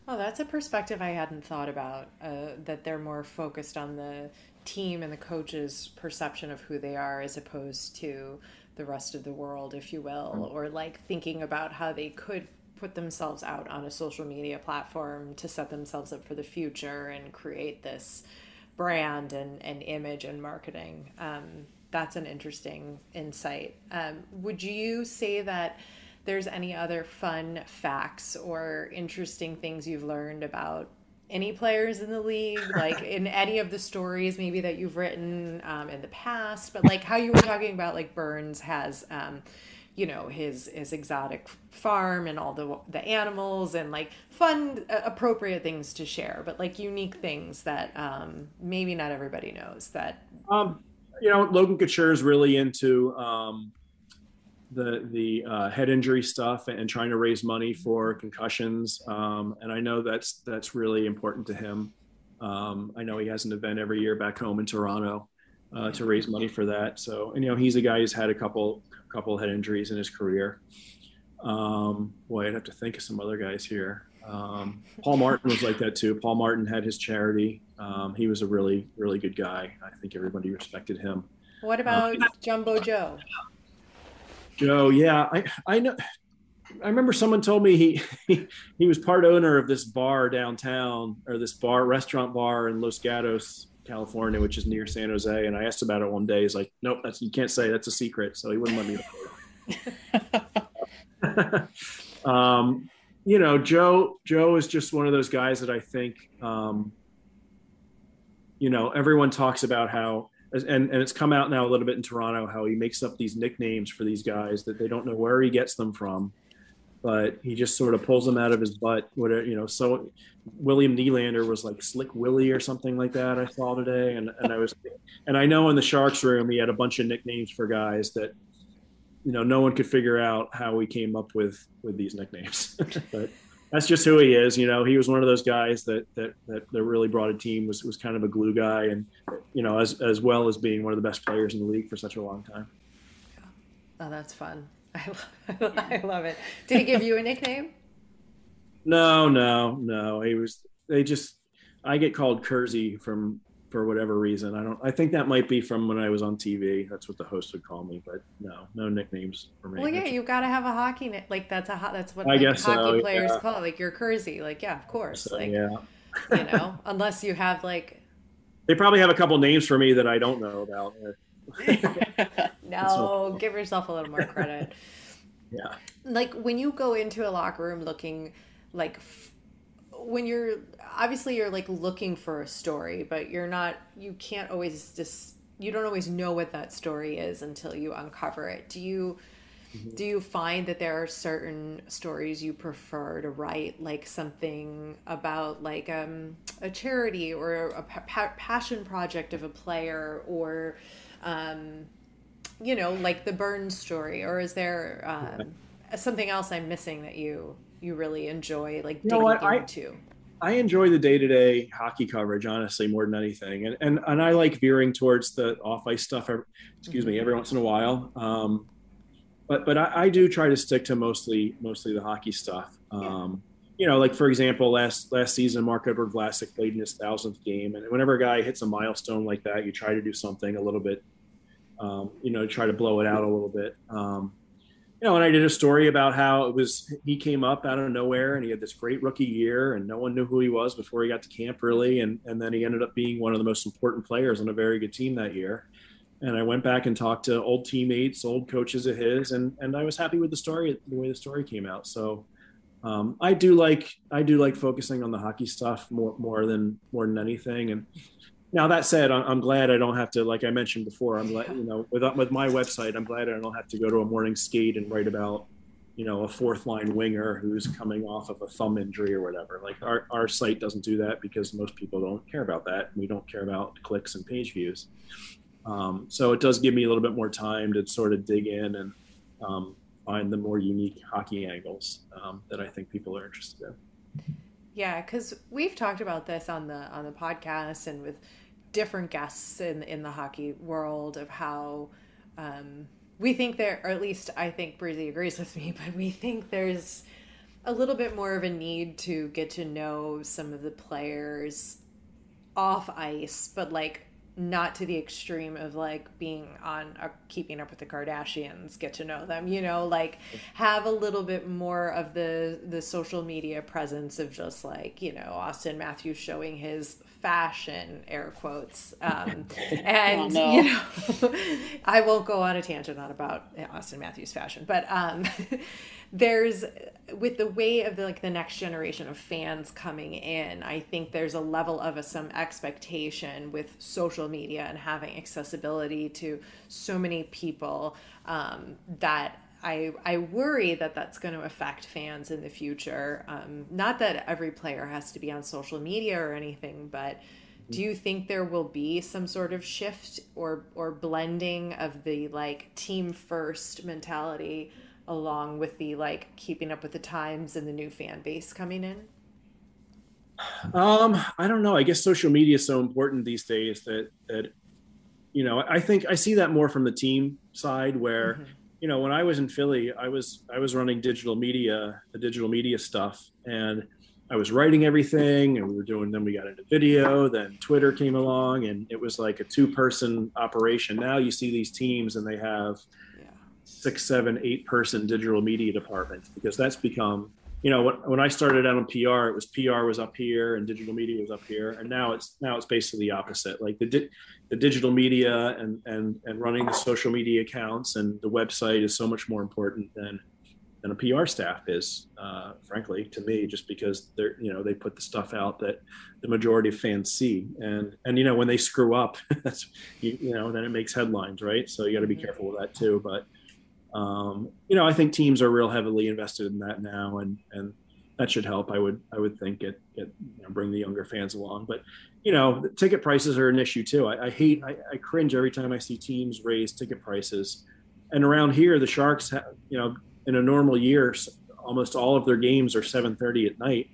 Oh, that's a perspective I hadn't thought about, uh, that they're more focused on the team and the coach's perception of who they are as opposed to the rest of the world, if you will, or like thinking about how they could put themselves out on a social media platform to set themselves up for the future and create this brand and, and image and marketing. Um, that's an interesting insight. Um, would you say that there's any other fun facts or interesting things you've learned about any players in the league, like in any of the stories maybe that you've written um, in the past, but like how you were talking about, like Burns has, um, you know, his, his exotic farm and all the, the animals and like fun, uh, appropriate things to share, but like unique things that um, maybe not everybody knows that, um, you know, Logan Couture is really into, um, the the uh, head injury stuff and trying to raise money for concussions. Um, and I know that's that's really important to him. Um, I know he has an event every year back home in Toronto uh, to raise money for that. So, and, you know, he's a guy who's had a couple couple head injuries in his career. Um, boy, I'd have to think of some other guys here. Um, Paul Martin was like that too. Paul Martin had his charity. Um, he was a really, really good guy. I think everybody respected him. What about um, Jumbo Joe? Joe, yeah, I I know. I remember someone told me he, he he was part owner of this bar downtown, or this bar restaurant bar in Los Gatos, California, which is near San Jose. And I asked about it one day. He's like, "Nope, that's, you can't say. That's a secret." So he wouldn't let me. um, you know, Joe Joe is just one of those guys that I think, um, you know, everyone talks about how. And, and it's come out now a little bit in Toronto, how he makes up these nicknames for these guys that they don't know where he gets them from, but he just sort of pulls them out of his butt. Whatever, you know, so William Nylander was like Slick Willie or something like that I saw today. And, and I was, and I know in the Sharks room, he had a bunch of nicknames for guys that, you know, no one could figure out how he came up with, with these nicknames, but that's just who he is. You know, he was one of those guys that, that, that, that really brought a team, was, was kind of a glue guy. And, you know, as, as well as being one of the best players in the league for such a long time. Oh, that's fun. I love, I love it. Did he give you a nickname? No, no, no. He was, they just, I get called Kurzy from, for whatever reason. I don't, I think that might be from when I was on T V. That's what the host would call me, but no, no nicknames for me. Well, yeah, you got to have a hockey, like that's a ho- that's what I like, guess hockey so, players yeah. call it. Like you're Kurzy. Like, yeah, of course. So, like, yeah. you know, unless you have like, they probably have a couple names for me that I don't know about. No, give yourself a little more credit. Yeah. Like when you go into a locker room looking like f- when you're obviously you're like looking for a story, but you're not, you can't always just, you don't always know what that story is until you uncover it. Do you, mm-hmm. do you find that there are certain stories you prefer to write, like something about like, um, a charity or a pa- passion project of a player or, um, you know, like the Burns story, or is there, um, something else I'm missing that you, you really enjoy like digging into? I enjoy the day-to-day hockey coverage, honestly, more than anything. And, and, and I like veering towards the off-ice stuff, excuse mm-hmm. me, every once in a while. Um, but, but I, I do try to stick to mostly, mostly the hockey stuff. Um, yeah. You know, like for example, last, last season, Mark Edward Vlasic played in his thousandth game. And whenever a guy hits a milestone like that, you try to do something a little bit, um, you know, try to blow it out a little bit. Um, You know, and I did a story about how it was, he came up out of nowhere and he had this great rookie year and no one knew who he was before he got to camp really. And, and then he ended up being one of the most important players on a very good team that year. And I went back and talked to old teammates, old coaches of his, and, and I was happy with the story, the way the story came out. So um, I do like, I do like focusing on the hockey stuff more, more than, more than anything. And now that said, I'm glad I don't have to, like I mentioned before, I'm glad, you know, with, with my website, I'm glad I don't have to go to a morning skate and write about, you know, a fourth line winger who's coming off of a thumb injury or whatever. Like our, our site doesn't do that because most people don't care about that. We don't care about clicks and page views. Um, so it does give me a little bit more time to sort of dig in and um, find the more unique hockey angles um, that I think people are interested in. Yeah, because we've talked about this on the on the podcast and with different guests in in the hockey world of how um, we think there, or at least I think Breezy agrees with me, but we think there's a little bit more of a need to get to know some of the players off ice, but like not to the extreme of like being on a, Keeping Up with the Kardashians, get to know them, you know, like have a little bit more of the, the social media presence of just like, you know, Austin Matthews showing his fashion, air quotes. Um, and, oh, no. you know, I won't go on a tangent on about Austin Matthews fashion, but um, there's, with the way of the, like the next generation of fans coming in, I think there's a level of a, some expectation with social media and having accessibility to so many people um, that I I worry that that's going to affect fans in the future. Um, not that every player has to be on social media or anything, but do you think there will be some sort of shift or or blending of the like team first mentality along with the like keeping up with the times and the new fan base coming in? Um, I don't know. I guess social media is so important these days that, that, you know, I think I see that more from the team side where, mm-hmm. you know, when I was in Philly, I was, I was running digital media, the digital media stuff, and I was writing everything and we were doing, then we got into video, then Twitter came along and it was like a two person operation. Now you see these teams and they have, six, seven, eight person digital media department, because that's become, you know, when, when I started out on P R, it was P R was up here and digital media was up here. And now it's, now it's basically the opposite. Like the, di- the digital media and, and, and running the social media accounts and the website is so much more important than, than a P R staff is, uh, frankly, to me, just because they're, you know, they put the stuff out that the majority of fans see. And, and, you know, when they screw up, that's, you, you know, then it makes headlines, right? So you got to be careful with that too. But, Um, you know, I think teams are real heavily invested in that now, and, and that should help. I would, I would think it, it you know, bring the younger fans along, but you know, ticket prices are an issue too. I, I hate, I, I cringe every time I see teams raise ticket prices. And around here, the Sharks have, you know, in a normal year, almost all of their games are seven thirty at night,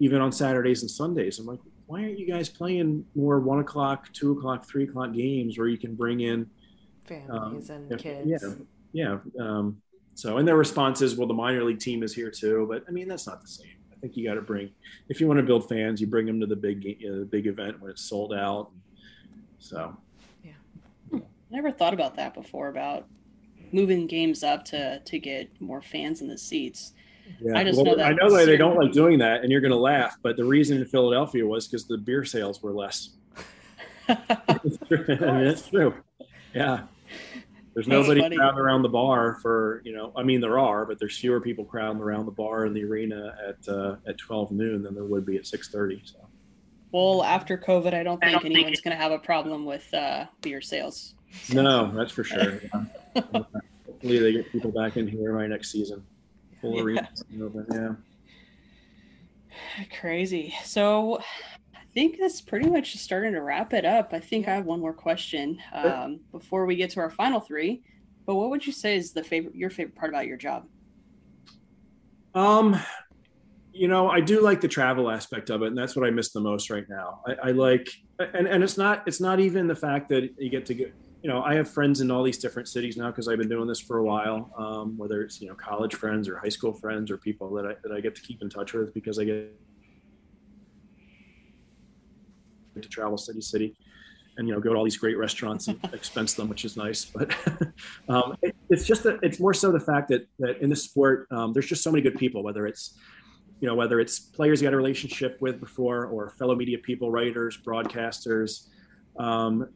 even on Saturdays and Sundays. I'm like, why aren't you guys playing more one o'clock, two o'clock, three o'clock games where you can bring in families um, and if, kids? Yeah. Yeah. Um, so, and their response is, well, the minor league team is here too, but I mean, that's not the same. I think you got to bring, if you want to build fans, you bring them to the big, you know, the big event when it's sold out. So. Yeah. I never thought about that before, about moving games up to, to get more fans in the seats. Yeah. I just well, know that. I know that they don't like doing that, and you're going to laugh, but the reason in Philadelphia was because the beer sales were less. That's true. Yeah. There's nobody crowding around the bar for, you know, I mean, there are, but there's fewer people crowding around the bar in the arena at uh, at twelve noon than there would be at six thirty. So. Well, after COVID, I don't think I don't anyone's going to have a problem with uh, beer sales. No, that's for sure. Yeah. Hopefully they get people back in here by next season. Full yeah. arena. Yeah. Crazy. So I think that's pretty much starting to wrap it up. I think I have one more question um, before we get to our final three. But what would you say is the favorite, your favorite part about your job? Um, you know, I do like the travel aspect of it, and that's what I miss the most right now. I, I like, and and it's not it's not even the fact that you get to get, you know, I have friends in all these different cities now because I've been doing this for a while. Um, whether it's you know college friends or high school friends or people that I that I get to keep in touch with because I get to travel city city and you know go to all these great restaurants and expense them, which is nice, but um it, it's just that it's more so the fact that that in this sport um there's just so many good people, whether it's you know whether it's players you had a relationship with before or fellow media people, writers, broadcasters. um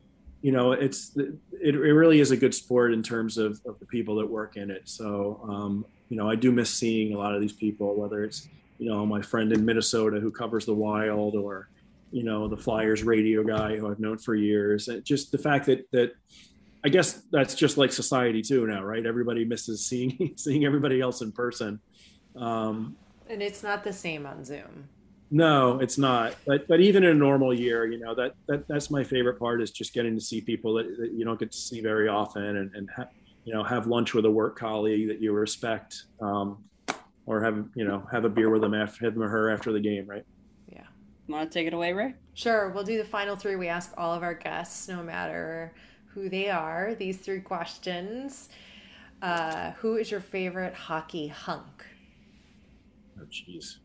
you know it's it, it really is a good sport in terms of, of the people that work in it. So um you know I do miss seeing a lot of these people, whether it's you know my friend in Minnesota who covers the Wild or you know, the Flyers radio guy who I've known for years. It just the fact that, that I guess that's just like society too now, right? Everybody misses seeing seeing everybody else in person. Um, and it's not the same on Zoom. No, it's not. But but even in a normal year, you know, that, that that's my favorite part, is just getting to see people that, that you don't get to see very often, and, and ha- you know, have lunch with a work colleague that you respect, um, or have, you know, have a beer with them after, him or her after the game, right? Yeah. Want to take it away, Ray? Sure. We'll do the final three. We ask all of our guests, no matter who they are, these three questions. Uh, who is your favorite hockey hunk? Oh, jeez.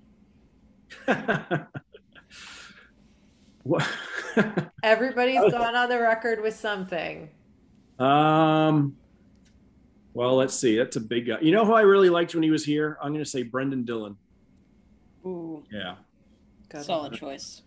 Everybody's gone on the record with something. Um, well, let's see. That's a big guy. You know who I really liked when he was here? I'm going to say Brendan Dillon. Ooh. Yeah. Good. Solid choice.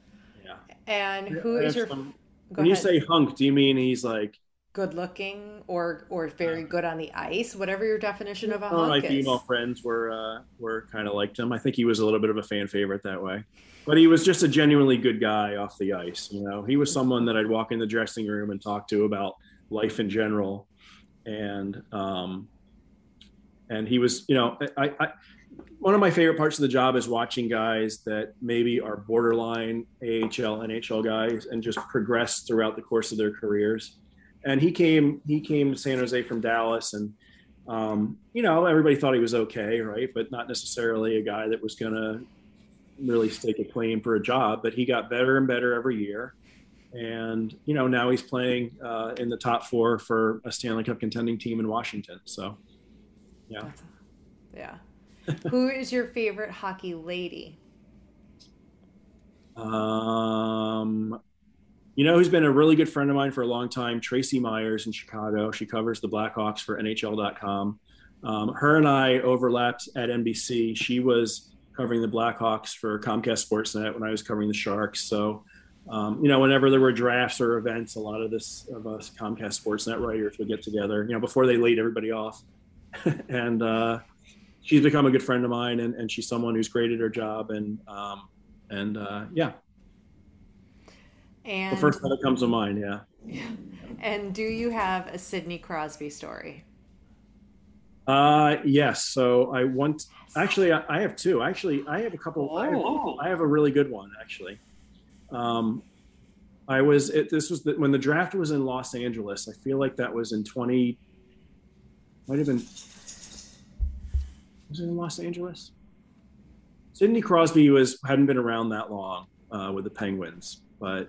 Yeah. And who is your... Some... Go when ahead. You say hunk, do you mean he's like... Good looking or or very good on the ice? Whatever your definition of a hunk is. My female friends were uh, were kind of liked him. I think he was a little bit of a fan favorite that way. But he was just a genuinely good guy off the ice. You know, he was someone that I'd walk in the dressing room and talk to about life in general. And um, and he was, you know, I, I one of my favorite parts of the job is watching guys that maybe are borderline A H L, N H L guys and just progress throughout the course of their careers. And he came, he came to San Jose from Dallas, and, um, you know, everybody thought he was okay, right? But not necessarily a guy that was going to really stake a claim for a job, but he got better and better every year. And, you know, now he's playing uh, in the top four for a Stanley Cup contending team in Washington. So, yeah. That's, yeah. Who is your favorite hockey lady? Um... You know who's been a really good friend of mine for a long time? Tracy Myers in Chicago. She covers the Blackhawks for N H L dot com. Um, her and I overlapped at N B C. She was covering the Blackhawks for Comcast Sportsnet when I was covering the Sharks. So, um, you know, whenever there were drafts or events, a lot of this of us Comcast Sportsnet writers would get together, you know, before they laid everybody off. And uh, she's become a good friend of mine, and, and she's someone who's great at her job. And, um, and uh, yeah. And the first one that comes to mind, yeah. yeah. And do you have a Sidney Crosby story? Uh, yes. So I want, actually, I, I have two. Actually, I have a couple. Oh. I, have, I have a really good one, actually. Um, I was, it, this was the, when the draft was in Los Angeles. I feel like that was in twenty, might have been, was it in Los Angeles? Sidney Crosby was, hadn't been around that long uh, with the Penguins, but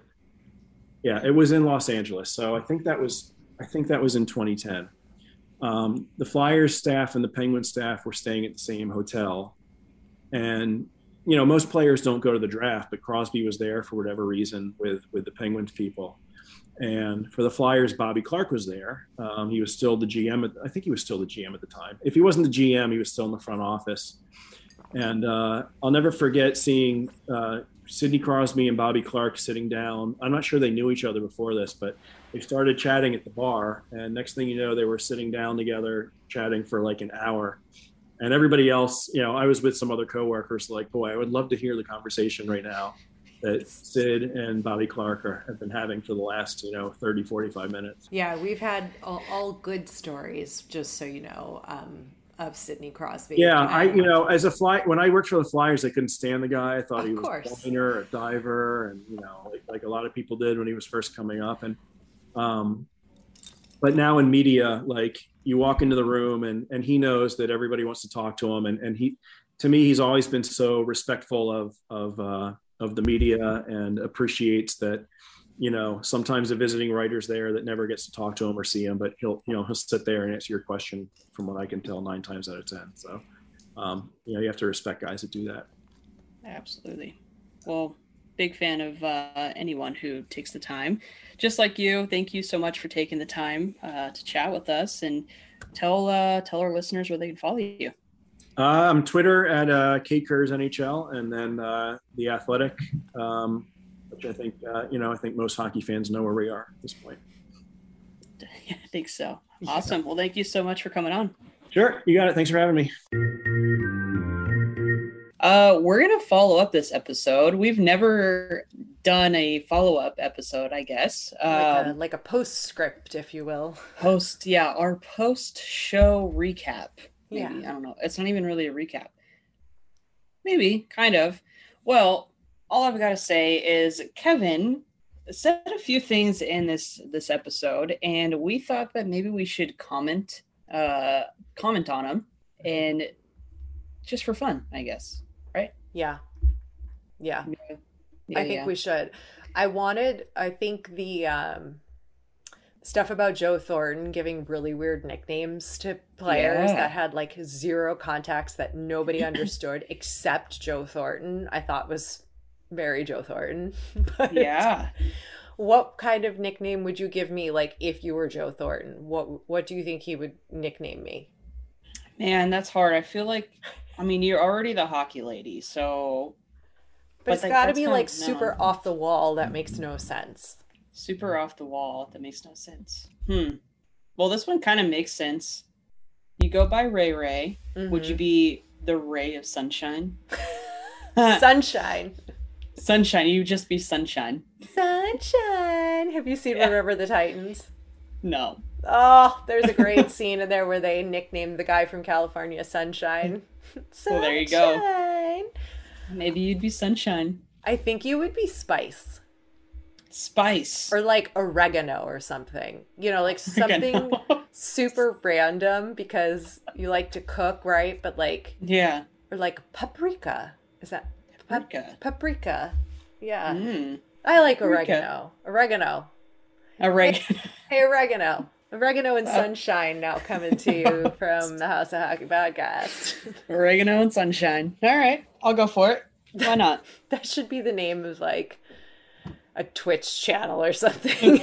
yeah, it was in Los Angeles. So I think that was, I think that was in twenty ten. Um, the Flyers staff and the Penguins staff were staying at the same hotel. And, you know, most players don't go to the draft, but Crosby was there for whatever reason with, with the Penguins people. And for the Flyers, Bobby Clark was there. Um, he was still the G M. At, I think he was still the G M at the time. If he wasn't the G M, he was still in the front office. And uh, I'll never forget seeing uh, Sidney Crosby and Bobby Clark sitting down. I'm not sure they knew each other before this, but they started chatting at the bar. And next thing you know, they were sitting down together, chatting for like an hour. And everybody else, you know, I was with some other coworkers, like, boy, I would love to hear the conversation right now that Sid and Bobby Clark are, have been having for the last, you know, thirty, forty-five minutes. Yeah, we've had all, all good stories, just so you know. Um... Of Sidney Crosby. Yeah, I, you know, as a fly, when I worked for the Flyers, I couldn't stand the guy. I thought he was a winner, a diver, and, you know, like, like a lot of people did when he was first coming up. And, um, but now in media, like, you walk into the room and, and he knows that everybody wants to talk to him. And, and he, to me, he's always been so respectful of, of, uh, of the media, and appreciates that, you know, sometimes the visiting writer's there that never gets to talk to him or see him, but he'll, you know, he'll sit there and answer your question, from what I can tell, nine times out of ten. So, um, you know, you have to respect guys that do that. Absolutely. Well, big fan of uh, anyone who takes the time. Just like you, thank you so much for taking the time uh, to chat with us, and tell uh, tell our listeners where they can follow you. Uh, I'm Twitter at uh, K Kurz N H L, and then uh, The Athletic. Um, which I think, uh, you know, I think most hockey fans know where we are at this point. Yeah, I think so. Awesome. Yeah. Well, thank you so much for coming on. Sure. You got it. Thanks for having me. Uh, we're going to follow up this episode. We've never done a follow-up episode, I guess. Um, like, a, like a postscript, if you will. Post, yeah, our post-show recap. Maybe. Yeah. I don't know. It's not even really a recap. Maybe, kind of. Well, all I've got to say is Kevin said a few things in this this episode, and we thought that maybe we should comment uh, comment on them, and just for fun, I guess. Right? Yeah. Yeah. yeah. yeah I think yeah. we should. I wanted, I think the um, stuff about Joe Thornton giving really weird nicknames to players yeah. that had like zero contacts that nobody understood except Joe Thornton, I thought was very Joe Thornton. But yeah. What kind of nickname would you give me? Like if you were Joe Thornton, what, what do you think he would nickname me? Man, that's hard. I feel like, I mean, you're already the hockey lady, so. But, but it's like, got to be like of, super no. off the wall. That makes no sense. Super off the wall. That makes no sense. Hmm. Well, this one kind of makes sense. You go by Ray Ray. Mm-hmm. Would you be the Ray of Sunshine? Sunshine. Sunshine. You'd just be Sunshine. Sunshine. Have you seen yeah. Remember the Titans? No. Oh, there's a great scene in there where they nicknamed the guy from California Sunshine. Sunshine. Well, there you go. Maybe you'd be Sunshine. I think you would be Spice. Spice. Or like oregano or something. You know, like oregano. Something super random because you like to cook, right? But like. Yeah. Or like paprika. Is that? Paprika. Pa- paprika. Yeah. Mm. I like paprika. Oregano. Oregano. Oregano. Hey, hey, oregano. Oregano and sunshine now coming to you from the House of Hockey podcast. Oregano and sunshine. All right. I'll go for it. Why not? That should be the name of like a Twitch channel or something.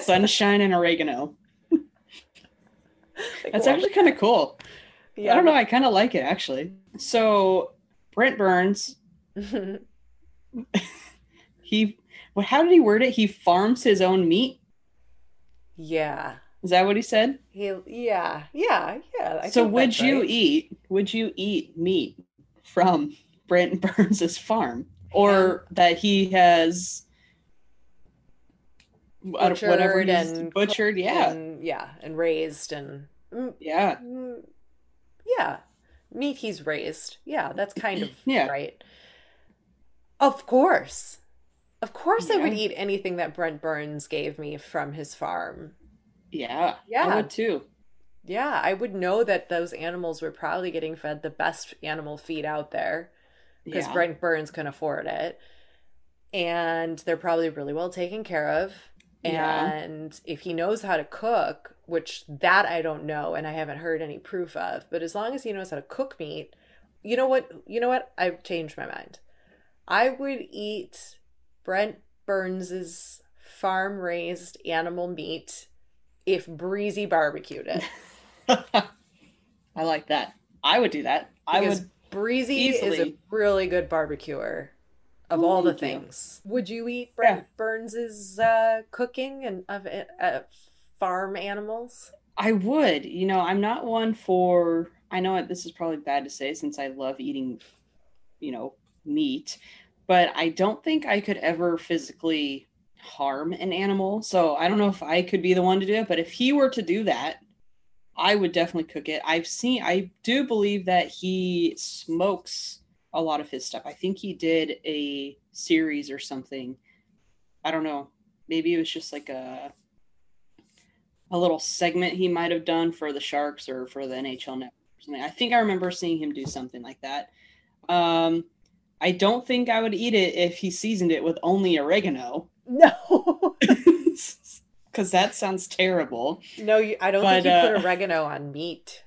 Sunshine and oregano. Like, that's actually kind of cool. Yeah. I don't know. I kind of like it, actually. So Brent Burns, he, well, how did he word it? He farms his own meat. Yeah. Is that what he said? He, yeah. Yeah. Yeah. I so would you right. eat, would you eat meat from Brent Burns' farm or yeah. that he has butchered whatever and butchered? Yeah. And, yeah. And raised and yeah. Yeah. Meat he's raised. Yeah. That's kind of yeah. right. Of course. Of course yeah. I would eat anything that Brent Burns gave me from his farm. Yeah. Yeah. I would too. Yeah. I would know that those animals were probably getting fed the best animal feed out there because yeah. Brent Burns can afford it. And they're probably really well taken care of. And yeah. if he knows how to cook, which that I don't know and I haven't heard any proof of, but as long as he knows how to cook meat, you know what? You know what? I've changed my mind. I would eat Brent Burns's farm-raised animal meat if Breezy barbecued it. I like that. I would do that. Because I would Breezy easily. Is a really good barbecuer of Ooh, all the things. You. Would you eat Brent yeah. Burns's uh, cooking and of uh, farm animals? I would. You know, I'm not one for, I know this is probably bad to say since I love eating, you know, meat. But I don't think I could ever physically harm an animal. So I don't know if I could be the one to do it. But if he were to do that, I would definitely cook it. I've seen, I do believe that he smokes a lot of his stuff. I think he did a series or something. I don't know. Maybe it was just like a, a little segment he might have done for the Sharks or for the N H L Network or something. I think I remember seeing him do something like that. Um, I don't think I would eat it if he seasoned it with only oregano. No. Because that sounds terrible. No, you, I don't but, think you uh, put oregano on meat.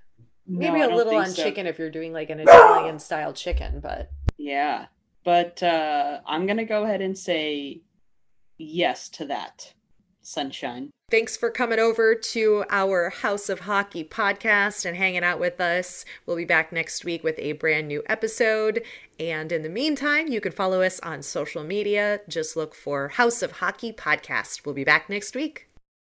Maybe no, a little on so. chicken if you're doing like an Italian-style chicken, but. Yeah, but uh, I'm going to go ahead and say yes to that, Sunshine. Thanks for coming over to our House of Hockey podcast and hanging out with us. We'll be back next week with a brand new episode. And in the meantime, you can follow us on social media. Just look for House of Hockey podcast. We'll be back next week.